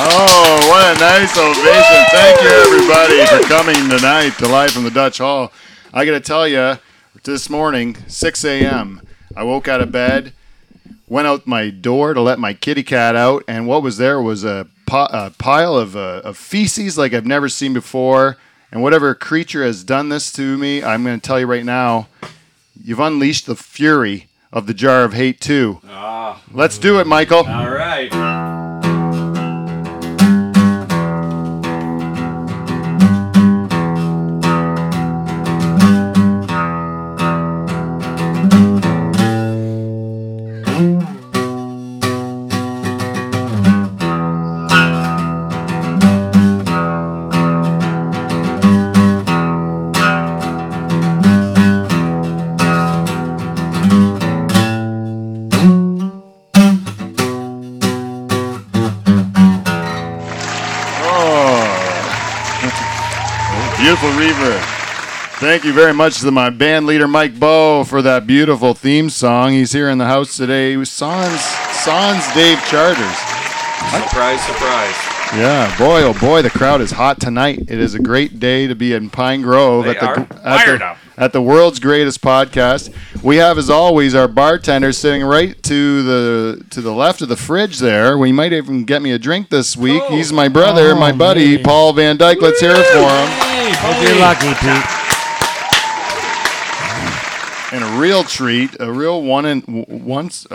Oh, what a nice ovation. Thank you, everybody, for coming tonight to Live from the Dutch Hall. I got to tell you, this morning, 6 a.m., I woke out of bed, went out my door to let my kitty cat out, and what was there was a pile of feces like I've never seen before. And whatever creature has done this to me, I'm going to tell you right now, you've unleashed the fury of the Jar of Hate 2. Ah. Let's do it, Michael. All right. Thank you very much to my band leader, Mike Bowe, for that beautiful theme song. He's here in the house today. Sans Dave Charters. Surprise, surprise. Yeah, boy, oh boy, the crowd is hot tonight. It is a great day to be in Pine Grove at the world's greatest podcast. We have, as always, our bartender sitting right to the left of the fridge there. We might even get me a drink this week. Oh. He's my brother, my buddy, man. Paul Van Dyke. Let's hear it for him. Hope you're lucky, Pete. And a real treat, a real once in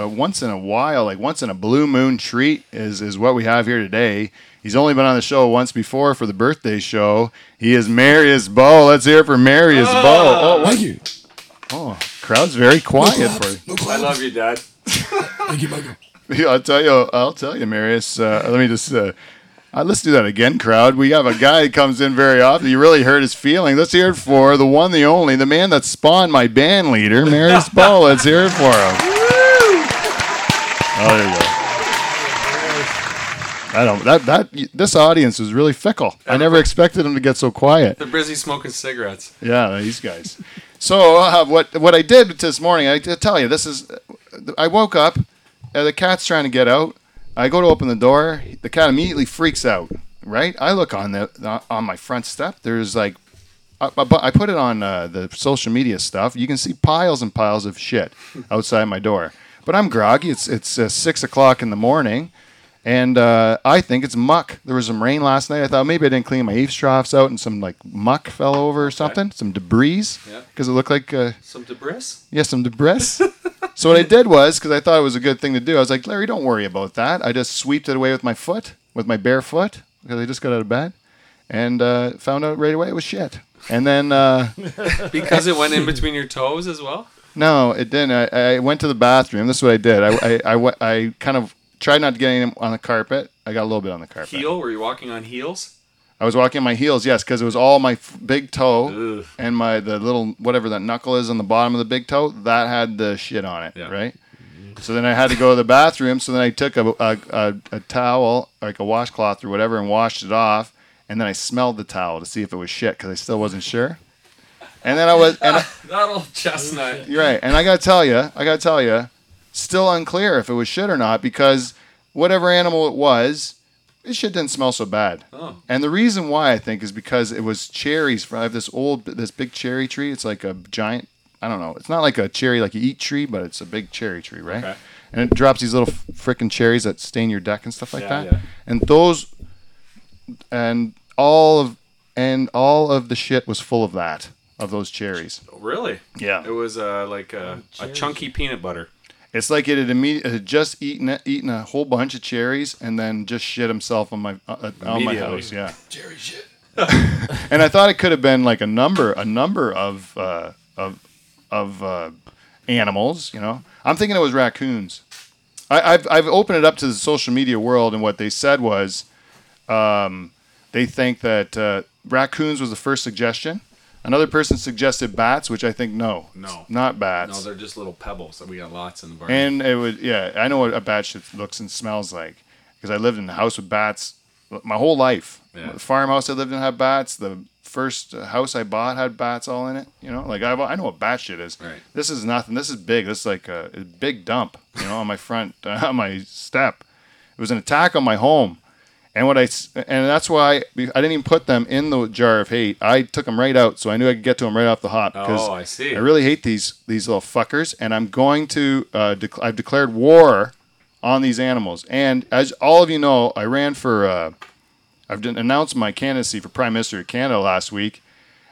a while, like once in a blue moon treat is what we have here today. He's only been on the show once before for the birthday show. He is Marius Bowe. Let's hear it for Marius Bowe. Oh, thank you. Oh, crowd's very quiet for you. I love you, Dad. Thank you, Michael. Yeah, I'll tell you, Marius. Let me just. Let's do that again, crowd. We have a guy that comes in very often. You really hurt his feelings. Let's hear it for the one, the only, the man that spawned my band leader, Marius Bowe. Let's hear it for him. Oh, there you go. This audience is really fickle. I never expected him to get so quiet. They're busy smoking cigarettes. Yeah, these guys. So what I did this morning, I tell you, I woke up, the cat's trying to get out. I go to open the door. The cat immediately freaks out, right? I look on my front step. There's like, I put it on the social media stuff. You can see piles and piles of shit outside my door. But I'm groggy. It's 6 o'clock in the morning, and I think it's muck. There was some rain last night. I thought maybe I didn't clean my eavesdrops out, and some like muck fell over or something, some debris, because it looked like some debris. Yeah, some debris. So what I did was, because I thought it was a good thing to do, I was like, Larry, don't worry about that. I just sweeped it away with my bare foot, because I just got out of bed, and found out right away it was shit. And then... because it went in between your toes as well? No, it didn't. I went to the bathroom. This is what I did. I kind of tried not to get any on the carpet. I got a little bit on the carpet. Heel? Were you walking on heels? I was walking on my heels, yes, because it was all my big toe. Ugh. And the little, whatever that knuckle is on the bottom of the big toe, that had the shit on it, right? Mm-hmm. So then I had to go to the bathroom, so then I took a towel, like a washcloth or whatever, and washed it off, and then I smelled the towel to see if it was shit, because I still wasn't sure. And then I was... that old chestnut. You're right, and I got to tell you, still unclear if it was shit or not, because whatever animal it was... This shit didn't smell so bad. Oh. And the reason why, I think, is because it was cherries. I have this big cherry tree. It's like a giant, I don't know. It's not like a cherry, like you eat tree, but it's a big cherry tree, right? Okay. And it drops these little frickin' cherries that stain your deck and stuff like that. Yeah. And those, and all of the shit was full of that, of those cherries. Really? Yeah. It was like a chunky peanut butter. It's like it had just eaten a whole bunch of cherries and then just shit himself on my house. Yeah, cherry shit. And I thought it could have been like a number of animals. You know, I'm thinking it was raccoons. I've opened it up to the social media world, and what they said was, they think that raccoons was the first suggestion. Another person suggested bats, which I think no, not bats. No, they're just little pebbles. So we got lots in the barn. And it would, I know what a bat shit looks and smells like, because I lived in a house with bats my whole life. Yeah. The farmhouse I lived in had bats. The first house I bought had bats all in it. You know, like I know what bat shit is. Right. This is nothing. This is big. This is like a big dump. You know, on my front, on my step. It was an attack on my home. And what and that's why I didn't even put them in the jar of hate. I took them right out, so I knew I could get to them right off the hop. Oh, I see. I really hate these little fuckers, and I'm going to I've declared war on these animals. And as all of you know, I ran for I've announced my candidacy for Prime Minister of Canada last week,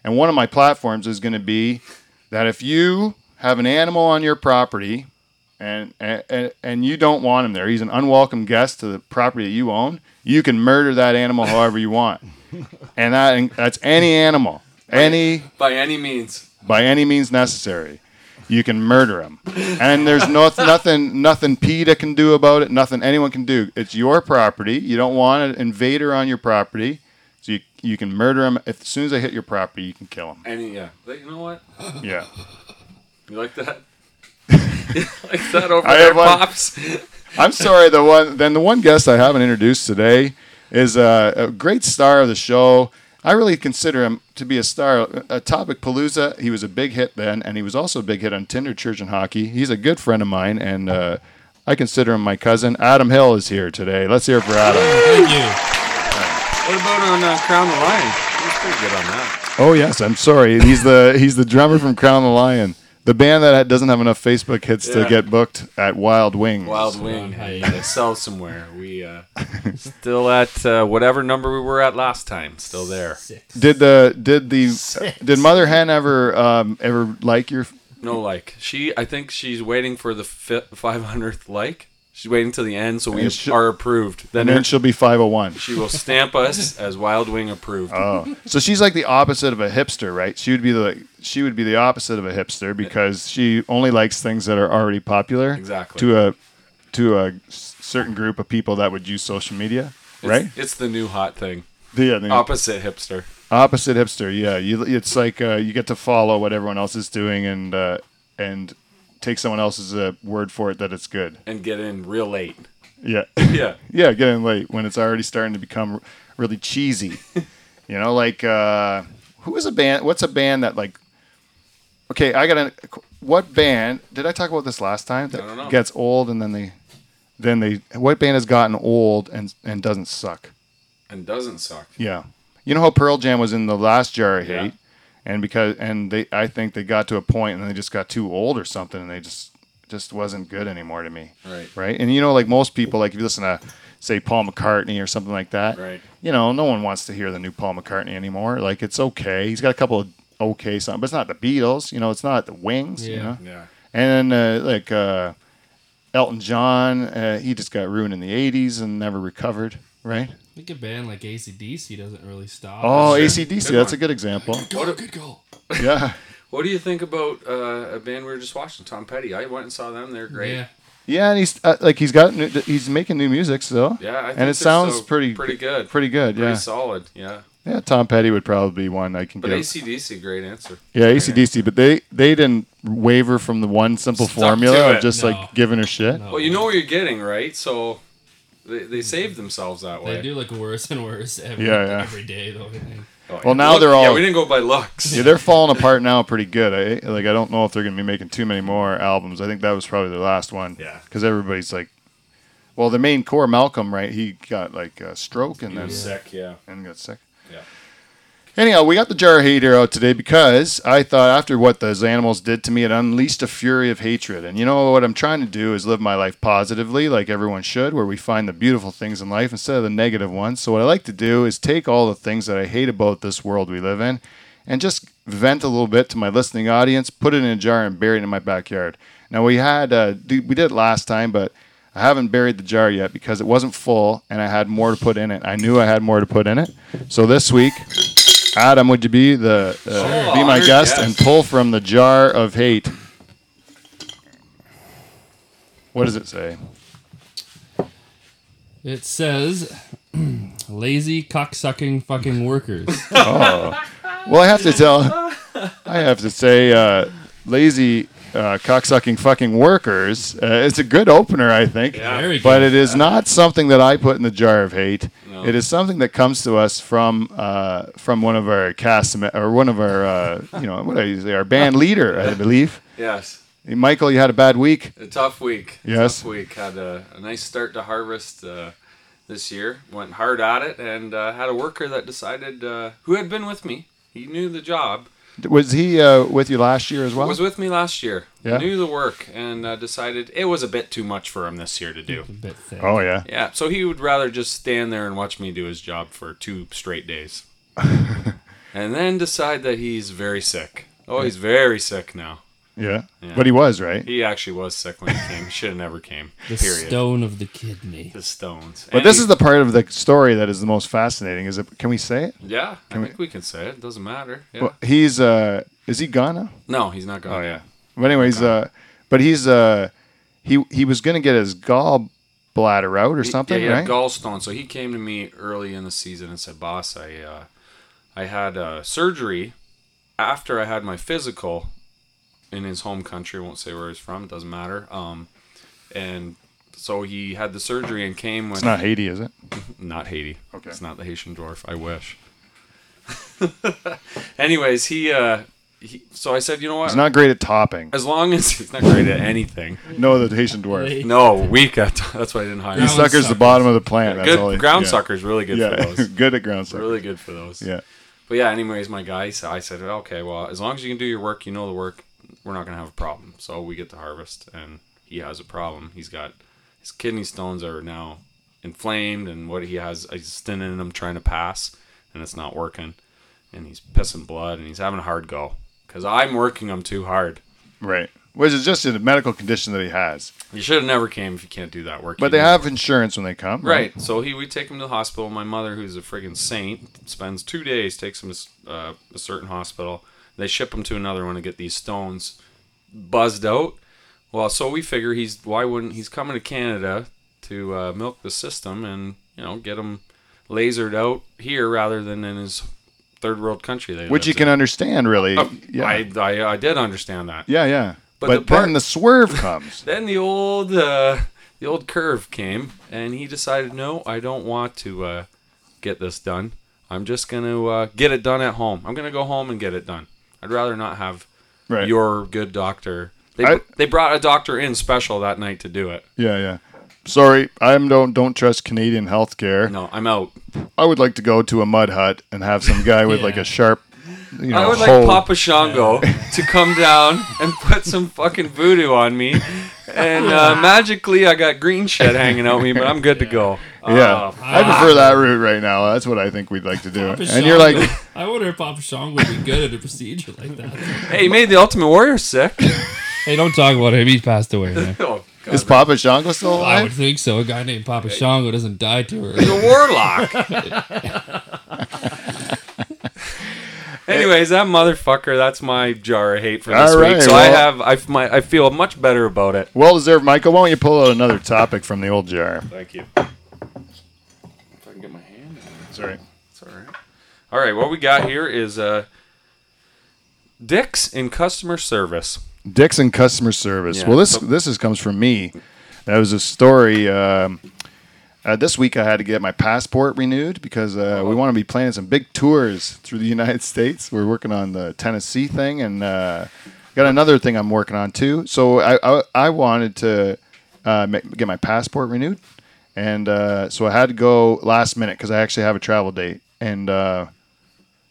and one of my platforms is going to be that if you have an animal on your property and you don't want him there, he's an unwelcome guest to the property that you own, you can murder that animal however you want. And that's any animal. By any means. By any means necessary. You can murder him. And there's nothing PETA can do about it, nothing anyone can do. It's your property. You don't want an invader on your property. So you can murder him. As soon as they hit your property, you can kill him. And yeah. You know what? Yeah. You like that? You like that over there, Pops? I'm sorry. The one guest I haven't introduced today is a great star of the show. I really consider him to be a star. Topic Palooza. He was a big hit then, and he was also a big hit on Tinder, Church, and Hockey. He's a good friend of mine, and I consider him my cousin. Adam Hill is here today. Let's hear it for Adam. Thank you. What about on Crown the Lion? He's pretty good on that. Oh yes, I'm sorry. He's the drummer from Crown the Lion. The band that doesn't have enough Facebook hits to get booked at Wild Wings. Wild Wing, they sell somewhere. We still at whatever number we were at last time. Still there. Six. Did Mother Hen ever like your? No, like she. I think she's waiting for the 500th like. She's waiting till the end, so we are approved. Then she'll be 501. She will stamp us as Wild Wing approved. Oh, so she's like the opposite of a hipster, right? She would be the opposite of a hipster because she only likes things that are already popular. Exactly. To a certain group of people that would use social media, right? It's the new hot thing. The opposite hipster. Opposite hipster. Yeah, it's like you get to follow what everyone else is doing and take someone else's word for it that it's good. And get in real late. Yeah. Yeah. Yeah, get in late when it's already starting to become really cheesy. You know, like, who is a band? What's a band that, like, okay, what band, did I talk about this last time? That I don't know. Gets old and then they, what band has gotten old and doesn't suck? And doesn't suck. Yeah. You know how Pearl Jam was in the last jar of hate? And I think they got to a point and they just got too old or something, and they just wasn't good anymore to me. Right. And you know, like most people, like if you listen to, say, Paul McCartney or something like that, right? You know, no one wants to hear the new Paul McCartney anymore. Like it's okay, he's got a couple of okay songs, but it's not the Beatles. You know, it's not the Wings. Yeah. You know? Yeah. And then Elton John, he just got ruined in the '80s and never recovered. Right. I think a band like AC/DC doesn't really stop. Oh, sure. AC/DC, that's a good example. Good goal. Yeah. What do you think about a band we were just watching, Tom Petty? I went and saw them. They're great. Yeah. Yeah, and he's he's making new music still. Yeah, I think and it sounds pretty good. Pretty good. Yeah. Pretty solid. Yeah. Yeah, Tom Petty would probably be one I can get. But AC/DC, great answer. Yeah, AC/DC, but they didn't waver from the one simple formula of just like giving her shit. No. Well, you know what you're getting, right? So. They save themselves that way. They do look worse and worse every day, though. Well, now they're all... Yeah, we didn't go by Lux. Yeah, they're falling apart now pretty good. I don't know if they're going to be making too many more albums. I think that was probably their last one. Yeah. Because everybody's like... Well, the main core, Malcolm, right? He got like a stroke and then... Got sick. Yeah. Anyhow, we got the jar of hate out today because I thought after what those animals did to me, it unleashed a fury of hatred. And you know what I'm trying to do is live my life positively, like everyone should, where we find the beautiful things in life instead of the negative ones. So what I like to do is take all the things that I hate about this world we live in and just vent a little bit to my listening audience, put it in a jar and bury it in my backyard. Now, we did it last time, but I haven't buried the jar yet because it wasn't full and I had more to put in it. I knew I had more to put in it. So this week... Adam, would you be my guest and pull from the jar of hate? What does it say? It says, "Lazy, cocksucking, fucking workers." Oh, well, I have to say, lazy, cocksucking, fucking workers. It's a good opener, I think. Yeah, but it is not something that I put in the jar of hate. No. It is something that comes to us from one of our our band leader, I believe. Yes. Hey, Michael, you had a bad week. A tough week. Yes. Tough week. Had a nice start to harvest. this year. Went hard at it and had a worker that decided, who had been with me. He knew the job. Was he with you last year as well? Was with me last year. Yeah. Knew the work and decided it was a bit too much for him this year to do. A bit sick. Oh, yeah. Yeah, so he would rather just stand there and watch me do his job for 2 straight days. And then decide that he's very sick. Oh, he's very sick now. Yeah. Yeah. But he was, right? He actually was sick when he came. Should have never came. The period. Stone of the kidney. The stones. But and this is the part of the story that is the most fascinating. Is it? Can we say it? Yeah. I think we can say it. It doesn't matter. Yeah. Well, he's, is he gone now? No, he's not gone. Oh, yeah. But anyways, but he's, he was going to get his gallbladder out or something, yeah, right? Yeah, gallstone. So he came to me early in the season and said, boss, I had surgery after I had my physical in his home country. I won't say where he's from. It doesn't matter. And so he had the surgery and came when... It's not Haiti, is it? Not Haiti. Okay. It's not the Haitian dwarf. I wish. Anyways, he... So I said, you know what? He's not great at topping. As long as... He's not great at anything. No, the Haitian dwarf. No, weak at... That's why I didn't hire him. He suckers the bottom of the plant. Yeah, that's good. Ground suckers, really good for those. Good at ground suckers. Really good for those. Yeah. But yeah, anyways, my guy, I said, okay, well, as long as you can do your work, you know the work, we're not going to have a problem. So we get to harvest, and he has a problem. He's got his kidney stones are now inflamed, and what he has is a stint in him trying to pass, and it's not working. And he's pissing blood, and he's having a hard go because I'm working him too hard. Right. Which is just a medical condition that he has. You should have never came if you can't do that work. But they have insurance when they come. Right. So we take him to the hospital. My mother, who's a friggin' saint, spends 2 days, takes him to a certain hospital. They ship him to another one to get these stones buzzed out. Well, so we figure he's coming to Canada to milk the system and, you know, get him lasered out here rather than in his third world country. Which you can understand, really. Yeah. I did understand that. Yeah, yeah. But then the swerve comes. Then the old curve came, and he decided, no, I don't want to get this done. I'm just going to get it done at home. I'm going to go home and get it done. I'd rather not have your good doctor. They brought a doctor in special that night to do it. Yeah, yeah. Sorry, I don't trust Canadian healthcare. No, I'm out. I would like to go to a mud hut and have some guy with like a sharp... You know, I would like Papa Shango to come down and put some fucking voodoo on me, and magically I got green shit hanging out me, but I'm good to go. Yeah, I prefer that route right now. That's what I think we'd like to do. Papa Shango, you're like, I wonder if Papa Shango would be good at a procedure like that. Hey, he made the Ultimate Warrior sick. Hey, don't talk about him. He passed away. Oh, God, is Papa Shango still alive? I would think so. A guy named Papa Shango doesn't die too early. He's a warlock. Anyways, that motherfucker, that's my jar of hate for this week. So I feel much better about it. Well deserved, Michael. Why don't you pull out another topic from the old jar? Thank you. If I can get my hand in there. It's all right. It's all right. All right, what we got here is dicks in customer service. Dicks in customer service. Yeah, well, this comes from me. That was a story... this week I had to get my passport renewed because we want to be planning some big tours through the United States. We're working on the Tennessee thing and got another thing I'm working on too. So I wanted to get my passport renewed, and so I had to go last minute because I actually have a travel date. And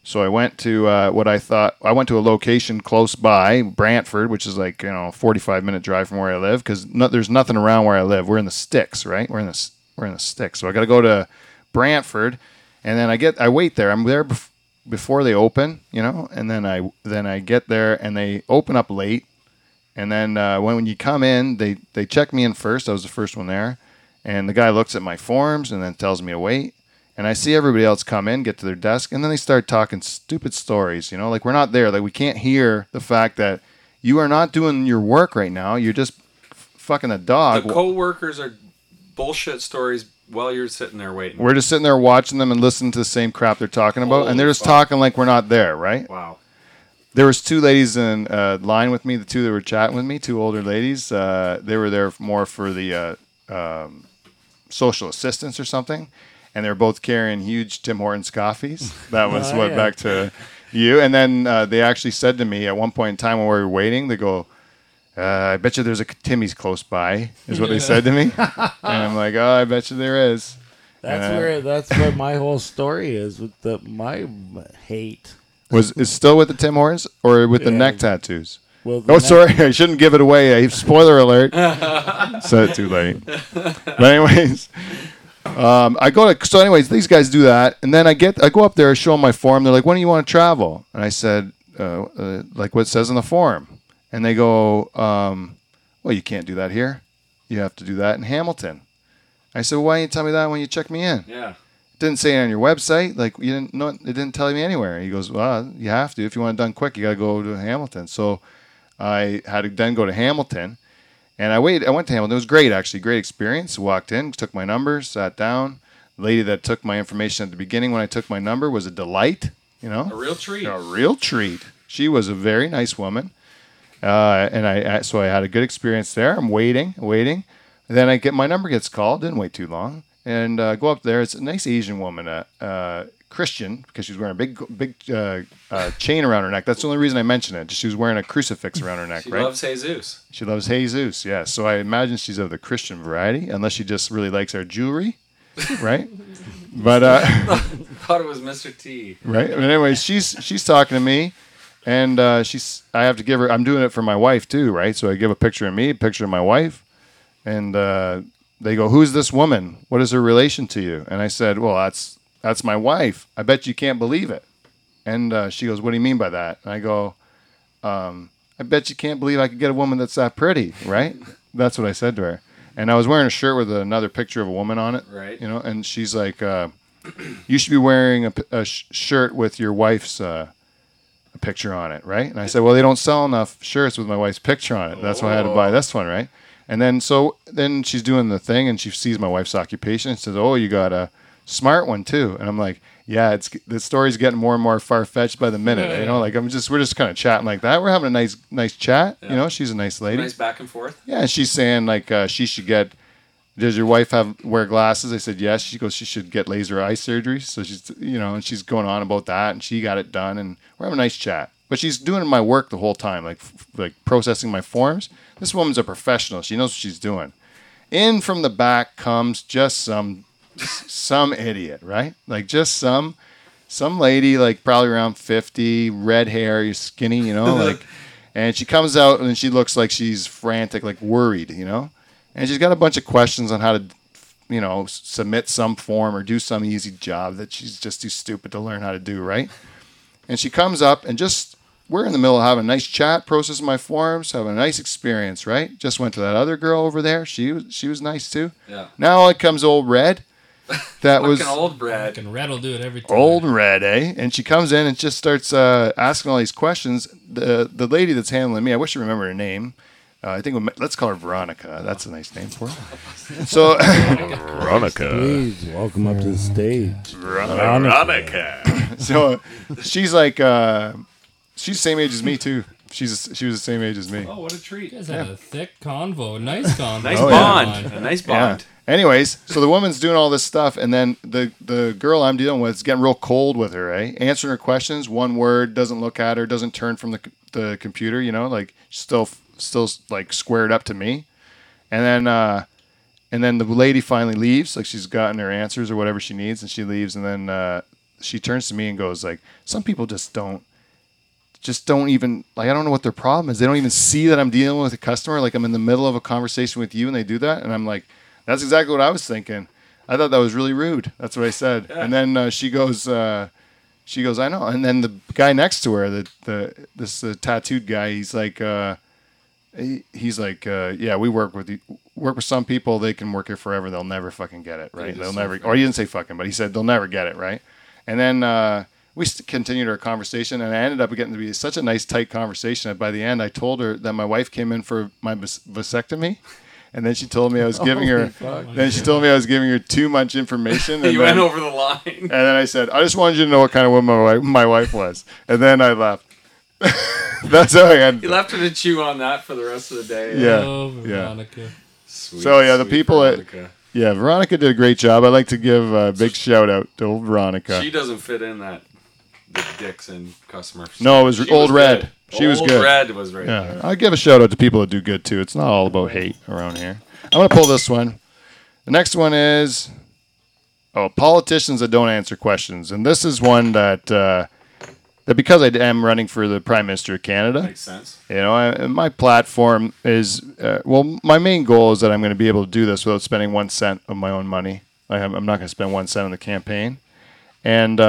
so I went to a location close by Brantford, which is like 45-minute drive from where I live because there's nothing around where I live. We're in the sticks, right? We're in the stick. So I got to go to Brantford, and then I wait there. I'm there before they open, and then I get there, and they open up late. And then when you come in, they check me in first. I was the first one there. And the guy looks at my forms and then tells me to wait. And I see everybody else come in, get to their desk, and then they start talking stupid stories, like we're not there. Like we can't hear the fact that you are not doing your work right now. You're just fucking a dog. The co-workers are... bullshit stories while you're sitting there waiting. We're just sitting there watching them and listening to the same crap they're talking about, and they're just talking like we're not there, right? Wow. There was 2 ladies in line with me, the 2 that were chatting with me, 2 older ladies. They were there more for the social assistance or something, and they were both carrying huge Tim Hortons coffees. That was back to you. And then they actually said to me at one point in time when we were waiting, they go, I bet you there's a Timmy's close by, is what they said to me. And I'm like, oh, I bet you there is. That's where my whole story is with my hate. Is still with the Tim Hortons or with the neck tattoos? Well, sorry, I shouldn't give it away. Spoiler alert. Said it too late. But anyways, these guys do that, and then I go up there, show them my form. They're like, "When do you want to travel?" And I said, "Like what it says on the form." And they go, "Well, you can't do that here. You have to do that in Hamilton." I said, "Well, why didn't you tell me that when you checked me in?" Yeah. Didn't say it on your website. Like, you didn't know, it didn't tell me anywhere. He goes, "Well, you have to. If you want it done quick, you got to go to Hamilton." So I had to then go to Hamilton, and I went to Hamilton. It was great, actually. Great experience. Walked in, took my number, sat down. The lady that took my information at the beginning when I took my number was a delight, you know? A real treat. A real treat. She was a very nice woman. So I had a good experience there. I'm waiting. And then my number gets called. Didn't wait too long. And go up there. It's a nice Asian woman, Christian, because she's wearing a big chain around her neck. That's the only reason I mention it. She was wearing a crucifix around her neck, right? She loves Jesus, yeah. So I imagine she's of the Christian variety, unless she just really likes our jewelry, right? But thought it was Mr. T. Right? But anyway, she's talking to me, and I have to give her... I'm doing it for my wife, too, right? So I give a picture of me, a picture of my wife, and... they go, "Who's this woman? What is her relation to you?" And I said, "Well, that's my wife. I bet you can't believe it." And she goes, "What do you mean by that?" And I go, "I bet you can't believe I could get a woman that's that pretty," right? That's what I said to her. And I was wearing a shirt with another picture of a woman on it, right? You know, and she's like, "You should be wearing a shirt with your wife's a picture on it, right?" And I said, "Well, they don't sell enough shirts with my wife's picture on it. That's why I had to buy this one, right?" And then she's doing the thing, and she sees my wife's occupation and says, "Oh, you got a smart one too." And I'm like, "Yeah, the story's getting more and more far fetched by the minute." Yeah. You know, like we're just kind of chatting like that. We're having a nice chat. Yeah. You know, she's a nice lady. Nice back and forth. Yeah, and she's saying like she should get. Does your wife wear glasses? I said yes. She goes, she should get laser eye surgery. So she's and she's going on about that, and she got it done, and we're having a nice chat. But she's doing my work the whole time, like processing my forms. This woman's a professional. She knows what she's doing. In from the back comes just some idiot, right? Like just some lady, like probably around 50, red hair, you're skinny, like. And she comes out and she looks like she's frantic, like worried, And she's got a bunch of questions on how to, submit some form or do some easy job that she's just too stupid to learn how to do, right? And she comes up and just. We're in the middle of having a nice chat, processing my forms, having a nice experience, right? Just went to that other girl over there. She was nice too. Yeah. Now it comes old Red. That was old Red. Fucking Red will do it every time. Old Red, eh? And she comes in and just starts asking all these questions. The lady that's handling me, I wish I remember her name. I think let's call her Veronica. That's a nice name for her. So Veronica, please welcome up to the stage, Veronica. So she's like. She's the same age as me, too. She was the same age as me. Oh, what a treat. You guys had a thick convo. Nice convo. Nice bond. Yeah. A nice bond. Yeah. Anyways, so the woman's doing all this stuff, and then the girl I'm dealing with is getting real cold with her, eh? Answering her questions, one word, doesn't look at her, doesn't turn from the computer, like still like squared up to me. And then the lady finally leaves, like she's gotten her answers or whatever she needs, and she leaves, and then she turns to me and goes like, "Some people just don't even, like, I don't know what their problem is. They don't even see that I'm dealing with a customer. Like, I'm in the middle of a conversation with you and they do that." And I'm like, "That's exactly what I was thinking. I thought that was really rude." That's what I said. Yeah. And then she goes, "I know." And then the guy next to her, this tattooed guy, he's like, "Yeah, we work with some people. They can work here forever. They'll never fucking get it." Right. They'll never, or he didn't say fucking, but he said, "They'll never get it." Right. And then, we continued our conversation, and I ended up getting to be such a nice, tight conversation that by the end, I told her that my wife came in for my vasectomy, and then she told me I was giving her too much information. And you went over the line. And then I said, "I just wanted you to know what kind of woman my wife was," and then I left. That's how I ended. You left her to chew on that for the rest of the day. Yeah, Veronica. Sweet, so yeah, the people Veronica. Yeah, Veronica did a great job. I'd like to give a big shout out to old Veronica. She doesn't fit in that. The Dixon customer. No, it was old Red. She was good. Old Red was right there. I give a shout out to people that do good too. It's not all about hate around here. I'm gonna pull this one. The next one is Oh, politicians that don't answer questions. And this is one that, that because I am running for the Prime Minister of Canada. Makes sense. You know, my platform is, well, my main goal is that I'm going to be able to do this without spending 1 cent of my own money. I'm not going to spend 1 cent on the campaign. And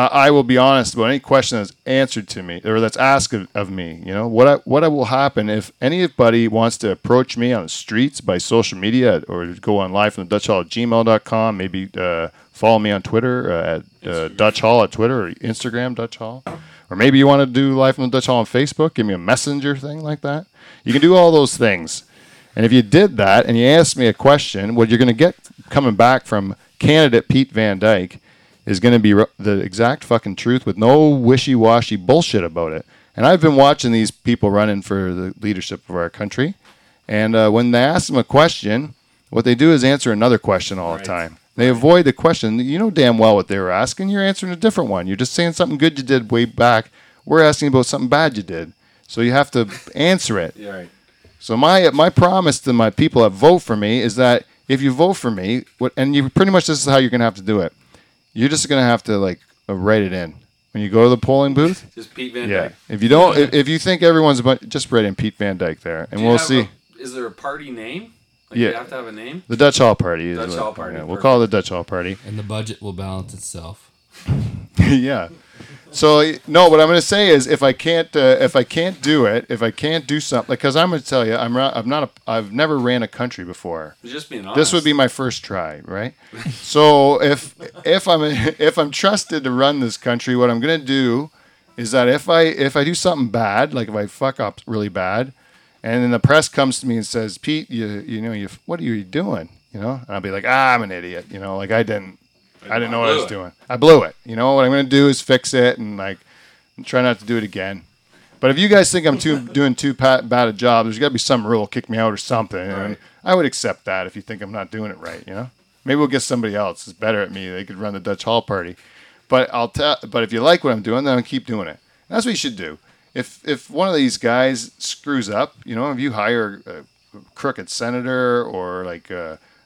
I will be honest about any question that's answered to me or that's asked of me. You know, what will happen if anybody wants to approach me on the streets by social media or go on live from the DutchHall@gmail.com, maybe follow me on Twitter at Dutch Hall at Twitter or Instagram Dutch Hall. Or maybe you want to do live from the Dutch Hall on Facebook, give me a messenger thing like that. You can do all those things. And if you did that and you asked me a question, what you're going to get coming back from candidate Pete Van Dyke is going to be the exact fucking truth with no wishy-washy bullshit about it. And I've been watching these people running for the leadership of our country. And when they ask them a question, what they do is answer another question all the time. They avoid the question. You know damn well what they were asking. You're answering a different one. You're just saying something good you did way back. We're asking about something bad you did. So you have to answer it. Yeah, right. So my promise to my people that vote for me is that if you vote for me, and you pretty much this is how you're going to have to do it. You're just going to have to like write it in. When you go to the polling booth, just Pete Van Dyke. Yeah. If you don't if you think everyone's just write in Pete Van Dyke there and we'll see. Is there a party name? Like yeah. You have to have a name? The Dutch Hall Party is yeah, we'll call it the Dutch Hall Party. And the budget will balance itself. Yeah. So no, what I'm going to say is if I can't do something, because I'm going to tell you I've never ran a country before. You're just being honest. This would be my first try, right? So if I'm trusted to run this country, what I'm going to do is that if I do something bad, like if I fuck up really bad, and then the press comes to me and says, Pete, you know, what are you doing? You know, and I'll be like, I'm an idiot. You know, like I didn't know what I was doing. I blew it. You know, what I'm going to do is fix it and like try not to do it again. But if you guys think I'm doing too bad a job, there's got to be some rule, kick me out or something. Right. And I would accept that if you think I'm not doing it right, you know? Maybe we'll get somebody else that's better at me. They could run the Dutch Hall Party. But but if you like what I'm doing, then I'll keep doing it. That's what you should do. If one of these guys screws up, you know, if you hire a crooked senator or like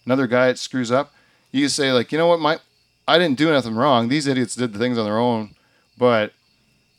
another guy that screws up, you say like, you know what, I didn't do nothing wrong. These idiots did the things on their own, but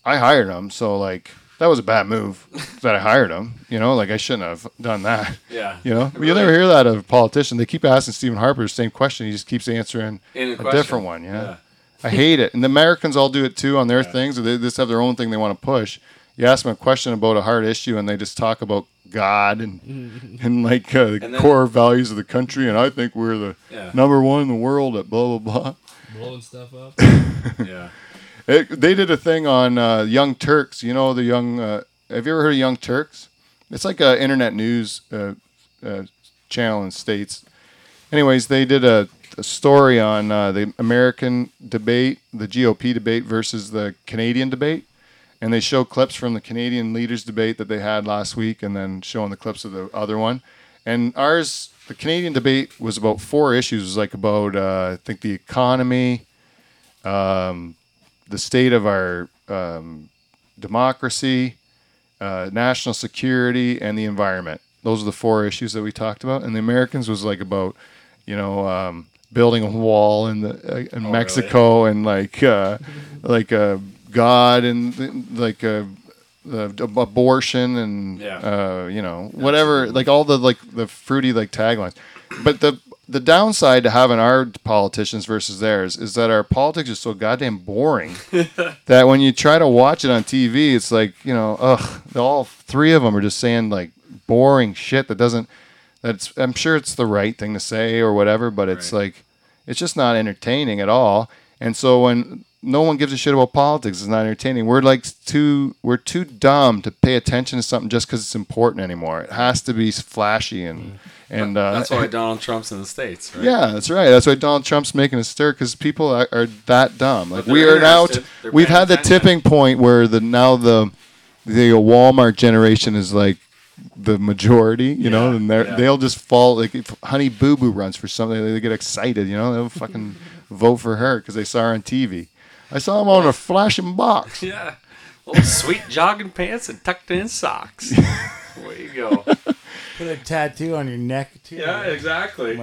I hired them. So, like, that was a bad move that I hired them. You know, like, I shouldn't have done that. Yeah. You know, really? You'll never hear that of a politician. They keep asking Stephen Harper the same question. He just keeps answering a different one. Yeah. I hate it. And the Americans all do it, too, on their things. Or they just have their own thing they want to push. You ask them a question about a hard issue, and they just talk about God and like, the core values of the country. And I think we're the number one in the world at blah, blah, blah. Blowing stuff up. Yeah. They did a thing on Young Turks. You know, have you ever heard of Young Turks? It's like an internet news channel in States. Anyways, they did a story on the American debate, the GOP debate versus the Canadian debate. And they show clips from the Canadian leaders debate that they had last week and then showing the clips of the other one. And the Canadian debate was about four issues. It was like about, I think, the economy, the state of our democracy, national security, and the environment. Those are the four issues that we talked about. And the Americans was like about, you know, building a wall in Mexico, really? And like God and like abortion and you know, whatever, like all the fruity taglines. But the downside to having our politicians versus theirs is that our politics is so goddamn boring that when you try to watch it on TV, it's like, you know, all three of them are just saying like boring shit that's I'm sure it's the right thing to say or whatever, but it's like it's just not entertaining at all. And so when no one gives a shit about politics, it's not entertaining. We're too dumb to pay attention to something just because it's important anymore. It has to be flashy and that's why Donald Trump's in the States, right? Yeah, that's right. That's why Donald Trump's making a stir, because people are that dumb. Like we are now. We've had the tipping point where the Walmart generation is like the majority, you know, and they'll just fall. Like if Honey Boo Boo runs for something, they get excited, you know, they'll fucking vote for her because they saw her on TV. I saw him on a flashing box. Yeah. Little sweet jogging pants and tucked in socks. There you go. Put a tattoo on your neck, too. Yeah, exactly.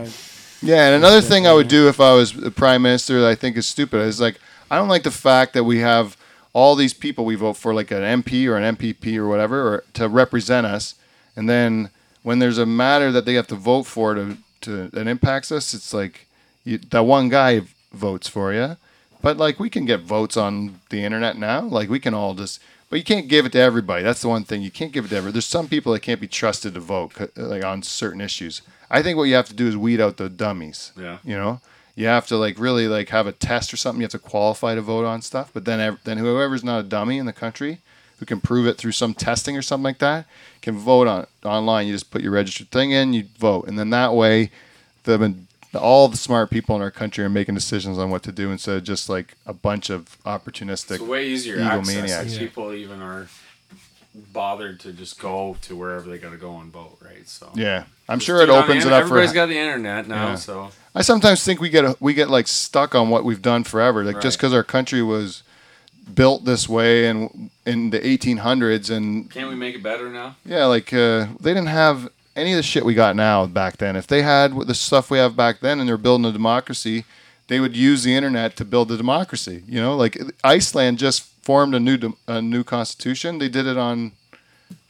Yeah, and another thing I would do if I was the prime minister that I think is stupid is, like, I don't like the fact that we have all these people we vote for, like an MP or an MPP or whatever, or to represent us, and then when there's a matter that they have to vote for to that impacts us, it's like that one guy votes for you. But, like, we can get votes on the internet now. Like, we can all just... But you can't give it to everybody. That's the one thing. You can't give it to everybody. There's some people that can't be trusted to vote, like, on certain issues. I think what you have to do is weed out the dummies. Yeah. You know? You have to, like, really, like, have a test or something. You have to qualify to vote on stuff. But then whoever's not a dummy in the country, who can prove it through some testing or something like that, can vote on it online. You just put your registered thing in, you vote. And then that way, all the smart people in our country are making decisions on what to do instead of just like a bunch of opportunistic egomaniacs. It's way easier access. Yeah. People even are bothered to just go to wherever they got to go and vote, right? So yeah, I'm sure it opens it up. Everybody's got the internet now, yeah. So I sometimes think we get like stuck on what we've done forever, like right. Just because our country was built this way and in the 1800s, and can't we make it better now? Yeah, like they didn't have any of the shit we got now back then. If they had the stuff we have back then and they're building a democracy, they would use the internet to build a democracy. You know, like Iceland just formed a new constitution. They did it on